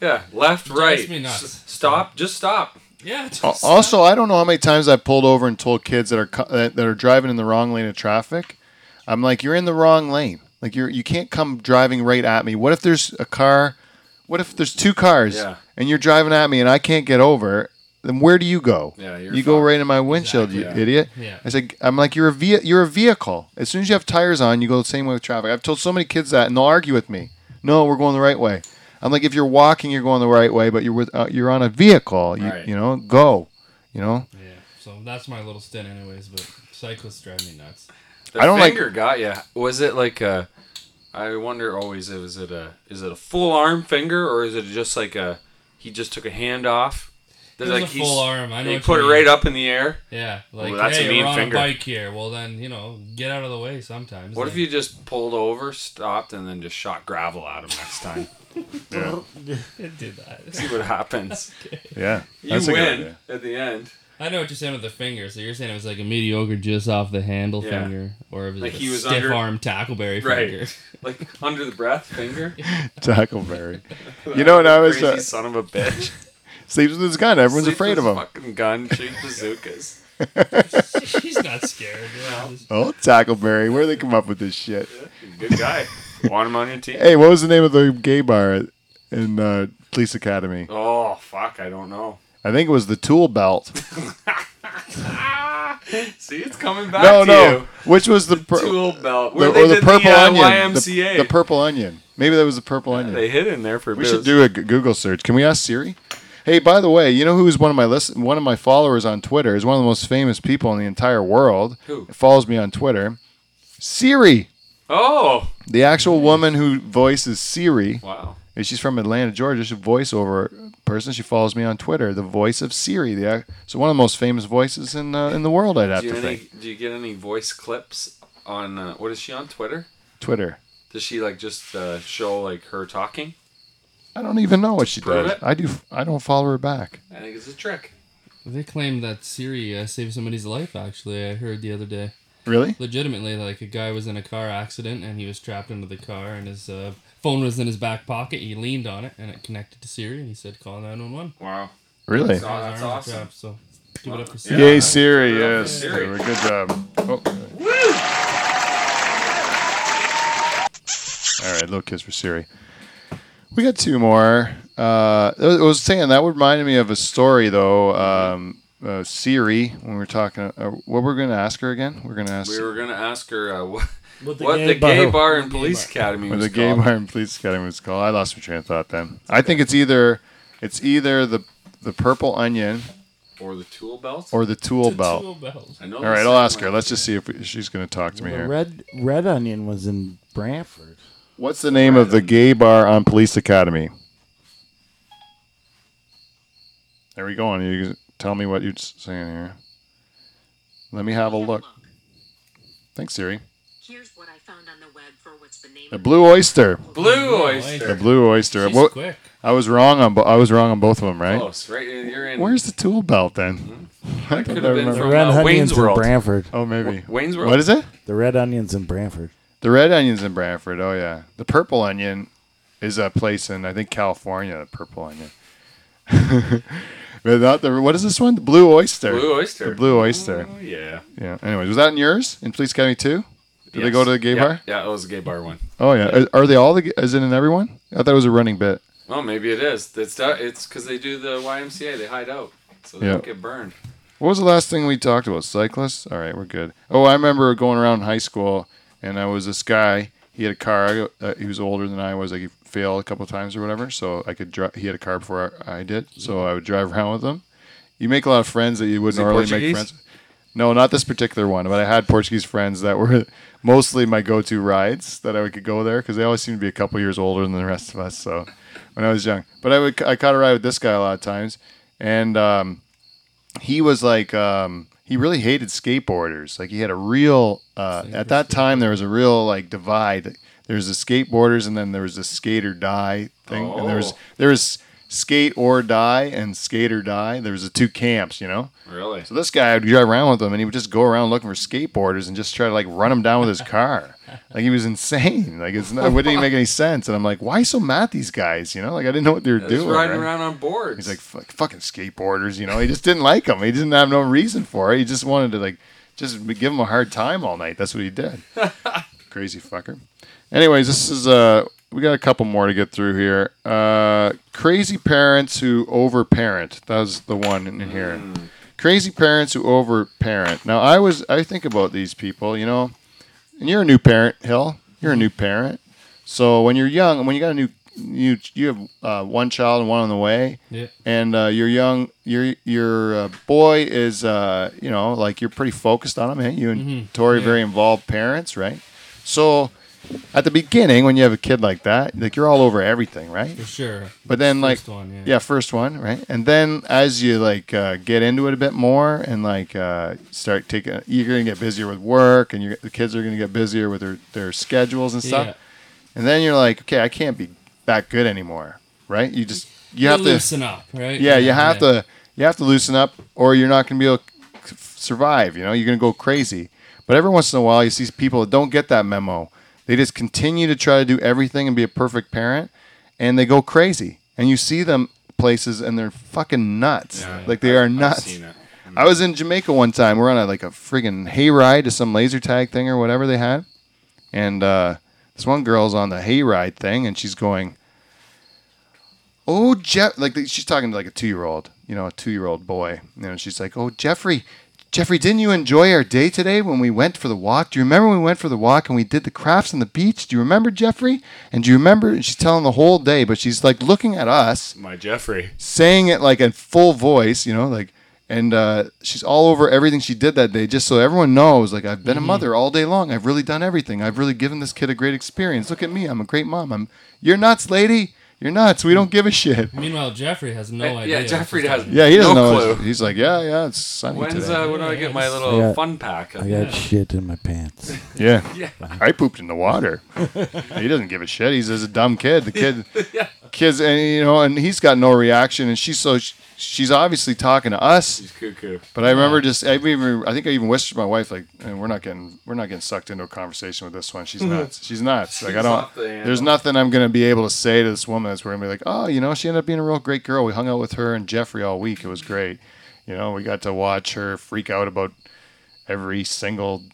Yeah, left, right. Drives me nuts. Stop. Just stop. Yeah. Also, I don't know how many times I've pulled over and told kids that are driving in the wrong lane of traffic. I'm like, you're in the wrong lane. Like, you can't come driving right at me. What if there's a car? What if there's two cars and you're driving at me and I can't get over? Then where do you go? Yeah, you go right in my windshield, exactly. You idiot. Yeah. I'm like, you're a vehicle. As soon as you have tires on, you go the same way with traffic. I've told so many kids that, and they'll argue with me. No, we're going the right way. I'm like, if you're walking, you're going the right way, but you're on a vehicle. You know, go. Yeah. So that's my little stint, anyways. But cyclists drive me nuts. The finger got you. Was it like a? I wonder always. Is it a full arm finger or is it just like a? He just took a hand off. It was a full arm. I know. He put it right up in the air. Yeah. Like, that's a mean finger. On a bike here. Well, then, you know, get out of the way sometimes. What if you just pulled over, stopped, and then just shot gravel at him next time? Yeah. It did that. See what happens. Okay. Yeah. You win at the end. I know what you're saying with the finger. So you're saying it was like a mediocre just off the handle finger, or it was like a stiff arm Tackleberry finger, like under the breath finger. Tackleberry. You know what I was? Crazy son of a bitch. Sleeps with his gun. Everyone's afraid of him. Fucking gun. Shoot bazookas. He's not scared. Yeah. Oh, Tackleberry. Where do they come up with this shit? Good guy. Want him on your team? Hey, what was the name of the gay bar in Police Academy? Oh fuck, I don't know. I think it was the Tool Belt. See, it's coming back to you. Which was the Tool Belt. Or the Purple Onion. YMCA. The Purple Onion. Maybe that was the Purple Onion. They hid in there for a bit. We should do a Google search. Can we ask Siri? Hey, by the way, you know who is one of my followers on Twitter? Is one of the most famous people in the entire world. Who? It follows me on Twitter. Siri. Oh. The actual woman who voices Siri. Wow. She's from Atlanta, Georgia. She's a voiceover person. She follows me on Twitter. The voice of Siri. So one of the most famous voices in the world, I'd have to think. Do you get any voice clips on... what is she on, Twitter? Twitter. Does she just show her talking? I don't even know what she does. I don't follow her back. I think it's a trick. They claim that Siri saved somebody's life, actually. I heard the other day. Really? Legitimately, a guy was in a car accident, and he was trapped into the car, and his... phone was in his back pocket. He leaned on it, and it connected to Siri, and he said, "Call 911." Wow, really? So that's awesome. Job, so give it up for Siri. Yay, Siri! Yes, good job. Oh. Woo! All right, little kiss for Siri. We got two more. I was saying that reminded me of a story, though. Siri, when we're talking, what we're going to ask her again? We were going to ask her what. What the gay bar in Police Academy was called. I lost my train of thought then. I think it's either the Purple Onion or the Tool Belt. I know. All right, I'll ask her. Let's just see if she's going to talk to me here. Red Onion was in Brantford. What's the name of the gay bar on Police Academy? There we go. And you tell me what you're saying here. Let me have a look. Thanks, Siri. Here's what I found on the web for what's the name of the Blue Oyster. The Blue Oyster. She's quick. I was wrong on both of them, right? Close, right? You're in. Where's the Tool Belt then? Mm-hmm. I could have been from Wayne's World. In Brantford. Oh, maybe. Wayne's World. What is it? The Red Onion's in Brantford. Oh, yeah. The Purple Onion is a place in, I think, California, the Purple Onion. But what is this one? The Blue Oyster. The Blue Oyster. Oh, yeah. Yeah. Anyways, was that in yours? In Police Academy 2? Did they go to the gay bar? Yeah, it was a gay bar one. Oh, yeah. Are they all is it in everyone? I thought it was a running bit. Well, maybe it is. It's because they do the YMCA. They hide out, so they don't get burned. What was the last thing we talked about? Cyclists? All right, we're good. Oh, I remember going around in high school, and I was this guy. He had a car. He was older than I was. He failed a couple of times or whatever, so I could drive. He had a car before I did, so I would drive around with him. You make a lot of friends that you wouldn't normally make friends with. No, not this particular one, but I had Portuguese friends that were mostly my go-to rides that I could go there because they always seemed to be a couple years older than the rest of us. So when I was young, but I caught a ride with this guy a lot of times, and he was he really hated skateboarders. Like he had a real at that time there was a real divide. There's the skateboarders, and then there was the skate or die thing, and there was skate or die and skate or die. There was the two camps, you know? Really? So this guy, I would drive around with him, and he would just go around looking for skateboarders and just try to, run them down with his car. He was insane. It didn't even make any sense. And I'm like, why so mad at these guys, you know? I didn't know what they were doing. Just riding around on boards. He's like, fucking skateboarders, you know? He just didn't like them. He didn't have no reason for it. He just wanted to, just give them a hard time all night. That's what he did. Crazy fucker. Anyways, this is... we got a couple more to get through here. Crazy parents who overparent. That was the one in here. Mm. Crazy parents who overparent. Now, I think about these people, you know. And you're a new parent, Hill. You're a new parent. So when you're young, when you got a new you have one child and one on the way. Yeah. And your boy is you're pretty focused on him. Hey, you and Tori are very involved parents, right? So at the beginning, when you have a kid like that, like you're all over everything, right? For sure. But then first one, right? And then as you get into it a bit more and start taking, you're gonna get busier with work, and the kids are gonna get busier with their schedules and stuff. Yeah. And then you're like, okay, I can't be that good anymore, right? You have to loosen up, right? Yeah, you have to loosen up, or you're not gonna be able to survive. You know, you're gonna go crazy. But every once in a while, you see people that don't get that memo. They just continue to try to do everything and be a perfect parent, and they go crazy. And you see them places, and they're fucking nuts. Yeah, they are nuts. I've seen it. I was in Jamaica one time. We're on a friggin' hayride to some laser tag thing or whatever they had. And this one girl's on the hayride thing, and she's going, "Oh, Jeff," she's talking to a 2-year-old, a 2-year-old boy. And she's like, "Oh, Jeffrey, didn't you enjoy our day today when we went for the walk? Do you remember when we went for the walk and we did the crafts on the beach? Do you remember, Jeffrey? And do you remember?" And she's telling the whole day, but she's looking at us. My Jeffrey. Saying it in full voice, and she's all over everything she did that day, just so everyone knows, I've been a mother all day long. I've really done everything. I've really given this kid a great experience. Look at me. I'm a great mom. You're nuts, lady. You're nuts. We don't give a shit. Meanwhile, Jeffrey has no idea. Yeah, Jeffrey has no clue. Yeah, he doesn't know. He's it's sunny today. When do I get my little fun pack? I got shit in my pants. Yeah. I pooped in the water. He doesn't give a shit. He's just a dumb kid. The kid, and he's got no reaction. And she's obviously talking to us. She's cuckoo. But I remember I think I even whispered to my wife, we're not getting sucked into a conversation with this one. She's nuts. She's nuts. There's nothing I'm going to be able to say to this woman that's where I'm going to be she ended up being a real great girl. We hung out with her and Jeffrey all week. It was great. We got to watch her freak out about every single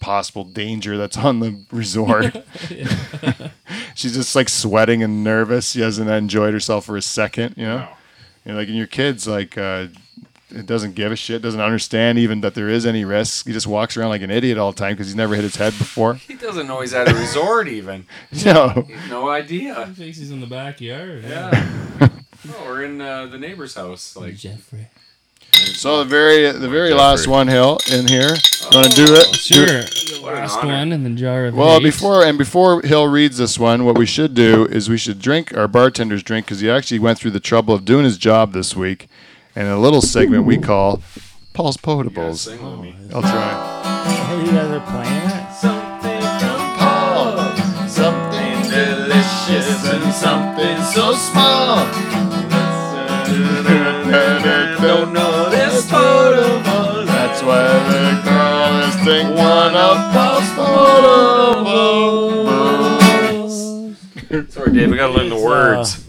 possible danger that's on the resort. She's just sweating and nervous. She hasn't enjoyed herself for a second, Wow. And your kid's it doesn't give a shit, doesn't understand even that there is any risk. He just walks around like an idiot all the time because he's never hit his head before. He doesn't know he's at a resort even. No. He has no idea. He thinks he's in the backyard. Yeah. We're in the neighbor's house. Jeffrey. So the very last one, Hill, in here. You want to do it? Sure. The last one in the jar of before Hill reads this one, what we should do is we should drink our bartender's drink, because he actually went through the trouble of doing his job this week, and a little segment we call Paul's Potables. I'll try. Oh, you guys are playing it? Something from Paul, something delicious and something so small. Don't know this potable. That's why the girl is thinking one of Paul's potables. Sorry, Dave, we gotta learn the words.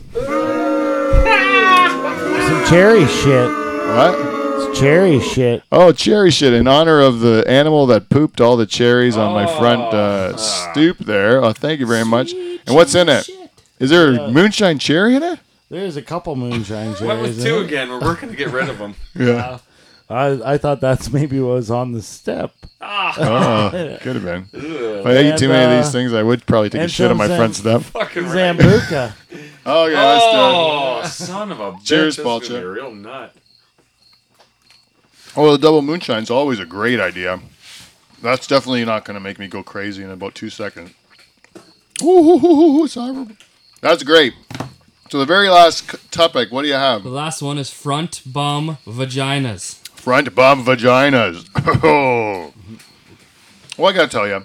Some cherry shit. What? It's cherry shit. Oh, cherry shit! In honor of the animal that pooped all the cherries on my front stoop there. Oh, thank you very much. And what's in it? Is there moonshine cherry in it? There's a couple moonshine cherries. What was two again? We're working to get rid of them. Yeah. I thought that's maybe what was on the step. Could have been. If I ate too many of these things, I would probably take a shit on my front step. Fucking Zambuca. Oh, yeah, that's done. Oh, son of a bitch. Cheers, Paulcha. That's a real nut. Oh, the double moonshine's always a great idea. That's definitely not going to make me go crazy in about 2 seconds. Ooh, sorry. That's great. So the very last topic, what do you have? The last one is front bum vaginas. Front bum vaginas. Oh. Well, I got to tell you.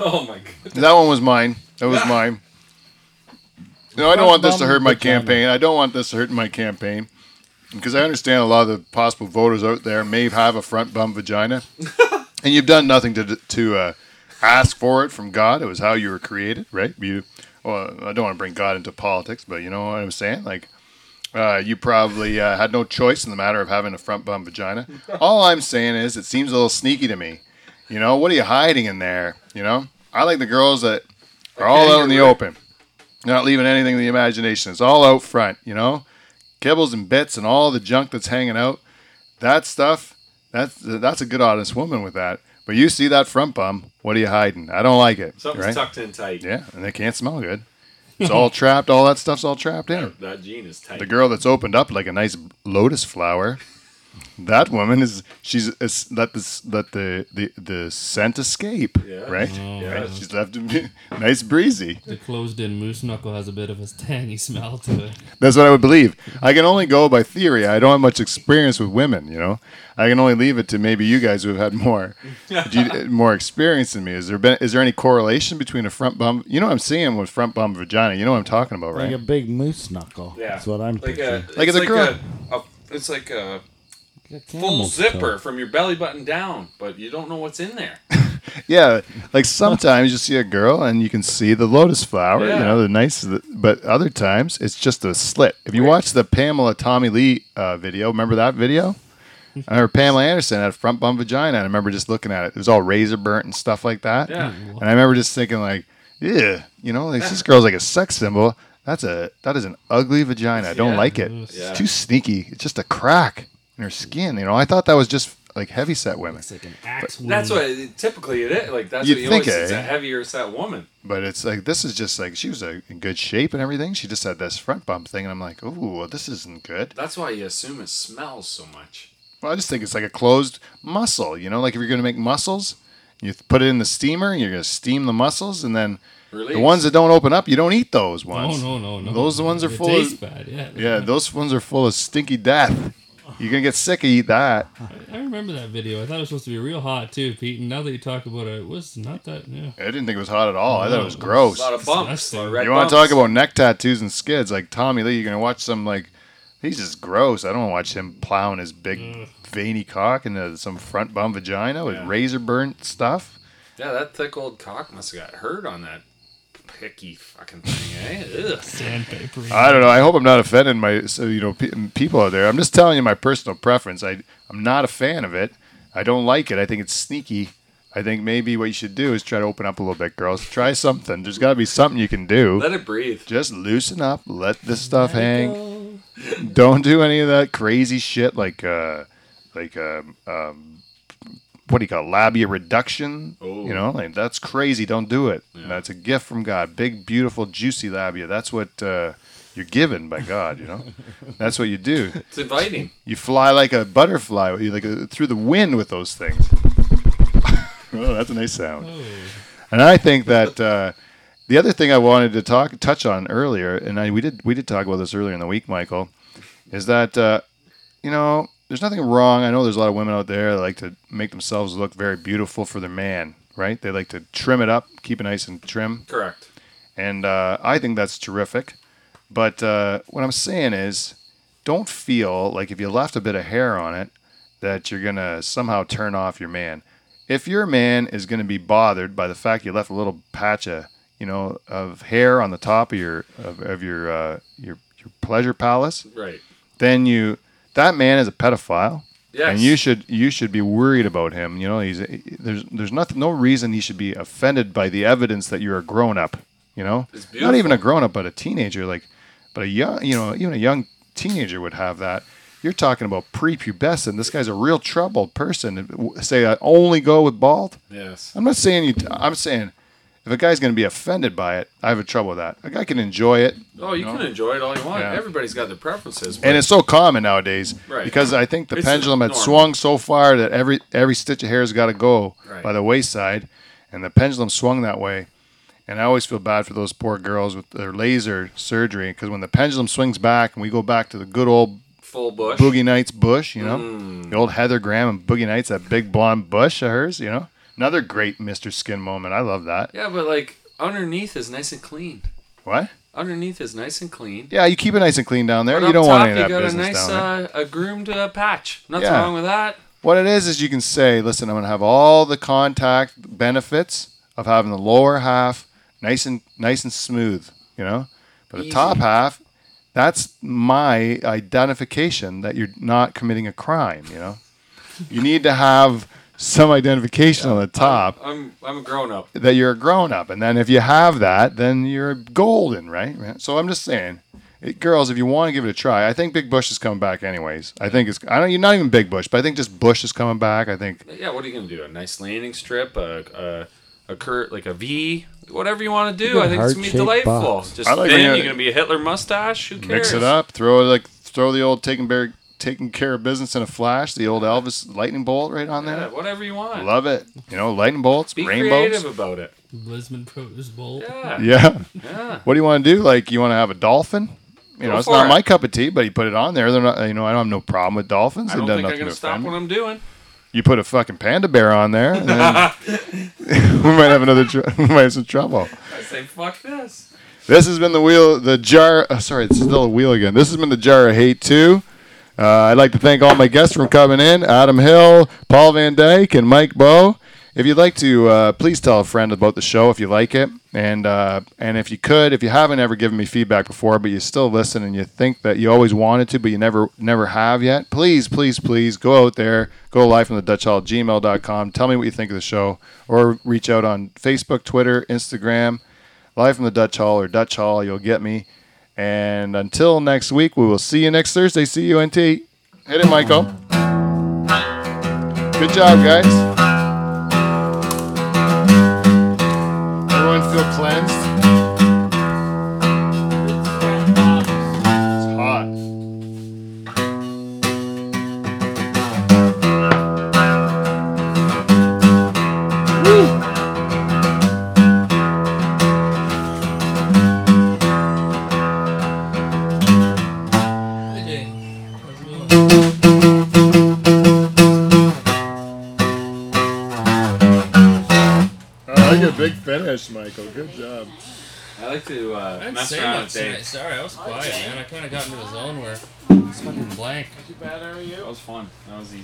Oh, my goodness. That one was mine. That was mine. I don't want this to hurt my campaign. I don't want this to hurt my campaign. Because I understand a lot of the possible voters out there may have a front bum vagina. And you've done nothing to ask for it from God. It was how you were created, right? Well, I don't want to bring God into politics, but you know what I'm saying? You probably had no choice in the matter of having a front bum vagina. All I'm saying is it seems a little sneaky to me. What are you hiding in there? I like the girls that are all out in the open. Not leaving anything to the imagination. It's all out front, Kibbles and bits and all the junk that's hanging out. That stuff, that's a good honest woman with that. But you see that front bum, what are you hiding? I don't like it. Something's tucked in tight. Yeah, and they can't smell good. It's all trapped. All that stuff's all trapped in her. That gene is tight. The girl that's opened up like a nice lotus flower. That woman is. She's let the scent escape. Yeah. Right. Oh, yeah. Right? She's left it nice breezy. The closed-in moose knuckle has a bit of a tangy smell to it. That's what I would believe. I can only go by theory. I don't have much experience with women. You know, I can only leave it to maybe you guys who have had more experience than me. Is there any correlation between a front bum? You know, I'm seeing with front bum vagina. You know what I'm talking about, right? Like a big moose knuckle. Yeah. That's what I'm picturing. It's like a full zipper from your belly button down, but you don't know what's in there. Yeah, like sometimes you see a girl and you can see the lotus flower, yeah. You know, but other times it's just a slit. If you watch the Pamela Tommy Lee video, remember that video? I remember Pamela Anderson had a front bum vagina, and I remember just looking at it. It was all razor burnt and stuff like that. Yeah. And I remember just thinking like, yeah, you know, like, this girl's like a sex symbol. That is an ugly vagina. I don't like it. Yeah. It's too sneaky. It's just a crack. In her skin, you know, I thought that was just like heavy set women. It's like an axe woman. That's what typically it is. Like that's what you think always see, a heavier set woman. But it's like this is just like she was in good shape and everything. She just had this front bump thing, and I'm like, ooh, this isn't good. That's why you assume it smells so much. Well, I just think it's like a closed muscle. You know, like if you're going to make muscles, you put it in the steamer, and you're going to steam the muscles, and then. Release. The ones that don't open up, you don't eat those ones. No. Those ones are full. It tastes bad. Yeah, those ones are full of stinky death. You're going to get sick of eat that. I remember that video. I thought it was supposed to be real hot, too, Pete. And now that you talk about it, it was not that... Yeah. I didn't think it was hot at all. No, I thought it was gross. A lot of bumps. You want to talk about neck tattoos and skids. Like Tommy Lee, you're going to watch some, like... He's just gross. I don't want to watch him plowing his big veiny cock into some front bum vagina with razor burnt stuff. Yeah, that thick old cock must have got hurt on that. Picky fucking thing, eh? Sandpaper. I don't know. I hope I'm not offending people out there. I'm just telling you my personal preference. I'm not a fan of it. I don't like it. I think it's sneaky. I think maybe what you should do is try to open up a little bit, girls. Try something. There's got to be something you can do. Let it breathe. Just loosen up. Let this stuff hang. Don't do any of that crazy shit like what do you call it? Labia reduction? Oh. You know, like, that's crazy. Don't do it. Yeah. That's a gift from God. Big, beautiful, juicy labia. That's what you're given by God, you know? That's what you do. It's inviting. You fly like a butterfly, through the wind with those things. Oh, that's a nice sound. Oh. And I think that the other thing I wanted to touch on earlier, and we did talk about this earlier in the week, Michael, is that, you know... There's nothing wrong. I know there's a lot of women out there that like to make themselves look very beautiful for their man, right? They like to trim it up, keep it nice and trim. Correct. And I think that's terrific. But what I'm saying is don't feel like if you left a bit of hair on it that you're going to somehow turn off your man. If your man is going to be bothered by the fact you left a little patch of, you know, of hair on the top of your pleasure palace, right? Then you... That man is a pedophile, yes. And you should be worried about him. You know, there's no reason he should be offended by the evidence that you're a grown up. You know, not even a grown up, but a teenager. Like, but even a young teenager would have that. You're talking about prepubescent. This guy's a real troubled person. Say I only go with bald. Yes, I'm not saying you. I'm saying. If a guy's going to be offended by it, I have a trouble with that. A guy can enjoy it. Oh, you can enjoy it all you want. Yeah. Everybody's got their preferences. And it's so common nowadays because I think the pendulum had swung so far that every stitch of hair has got to go by the wayside, and the pendulum swung that way. And I always feel bad for those poor girls with their laser surgery because when the pendulum swings back and we go back to the good old full bush, Boogie Nights bush, you know, the old Heather Graham and Boogie Nights, that big blonde bush of hers, you know. Another great Mr. Skin moment. I love that. Yeah, but like underneath is nice and clean. What? Underneath is nice and clean. Yeah, you keep it nice and clean down there. But you don't want any of that business down there. You got a nice, a groomed patch. Nothing wrong with that. What it is you can say, listen, I'm going to have all the contact benefits of having the lower half nice and smooth, you know? But the top half, that's my identification that you're not committing a crime, you know? You need to have... some identification on the top. I'm a grown-up. That you're a grown-up. And then if you have that, then you're golden, right? So I'm just saying, girls, if you want to give it a try, I think Big Bush is coming back anyways. I think it's... You're not even Big Bush, but I think just Bush is coming back. I think... Yeah, what are you going to do? A nice landing strip? a cur, like a V, whatever you want to do. I think it's gonna be delightful. Box. Just like thin, you're gonna be a Hitler mustache. Who cares? Mix it up. Throw the old taking care of business in a flash. The old Elvis lightning bolt right on there. Yeah, whatever you want. Love it. You know, lightning bolts, be rainbows. Be creative about it. Lisbon Produce Bowl. Yeah. What do you want to do? Like, you want to have a dolphin? You know, it's not my cup of tea, but you put it on there. They're not. You know, I don't have no problem with dolphins. I don't think I'm gonna stop what I'm doing. You put a fucking panda bear on there, and then we might have some trouble. I say, fuck this. This has been This has been the Jar of Hate 2. I'd like to thank all my guests for coming in: Adam Hill, Paul Van Dyke, and Mike Bowe. If you'd like to, please tell a friend about the show if you like it. And if you haven't ever given me feedback before, but you still listen and you think that you always wanted to, but you never have yet, please go out there, go live from the Dutch Hall at gmail.com. Tell me what you think of the show, or reach out on Facebook, Twitter, Instagram, Live from the Dutch Hall or Dutch Hall. You'll get me. And until next week, we will see you next Thursday. See you, NT. Hit it, Michael. Good job, guys. Feel cleansed. It's hot. Big finish, Michael. Good job. I like to mess around today. Sorry, I was quiet, man. I kind of got into the zone where it's fucking blank. Not too bad, how are you? That was fun. That was easy.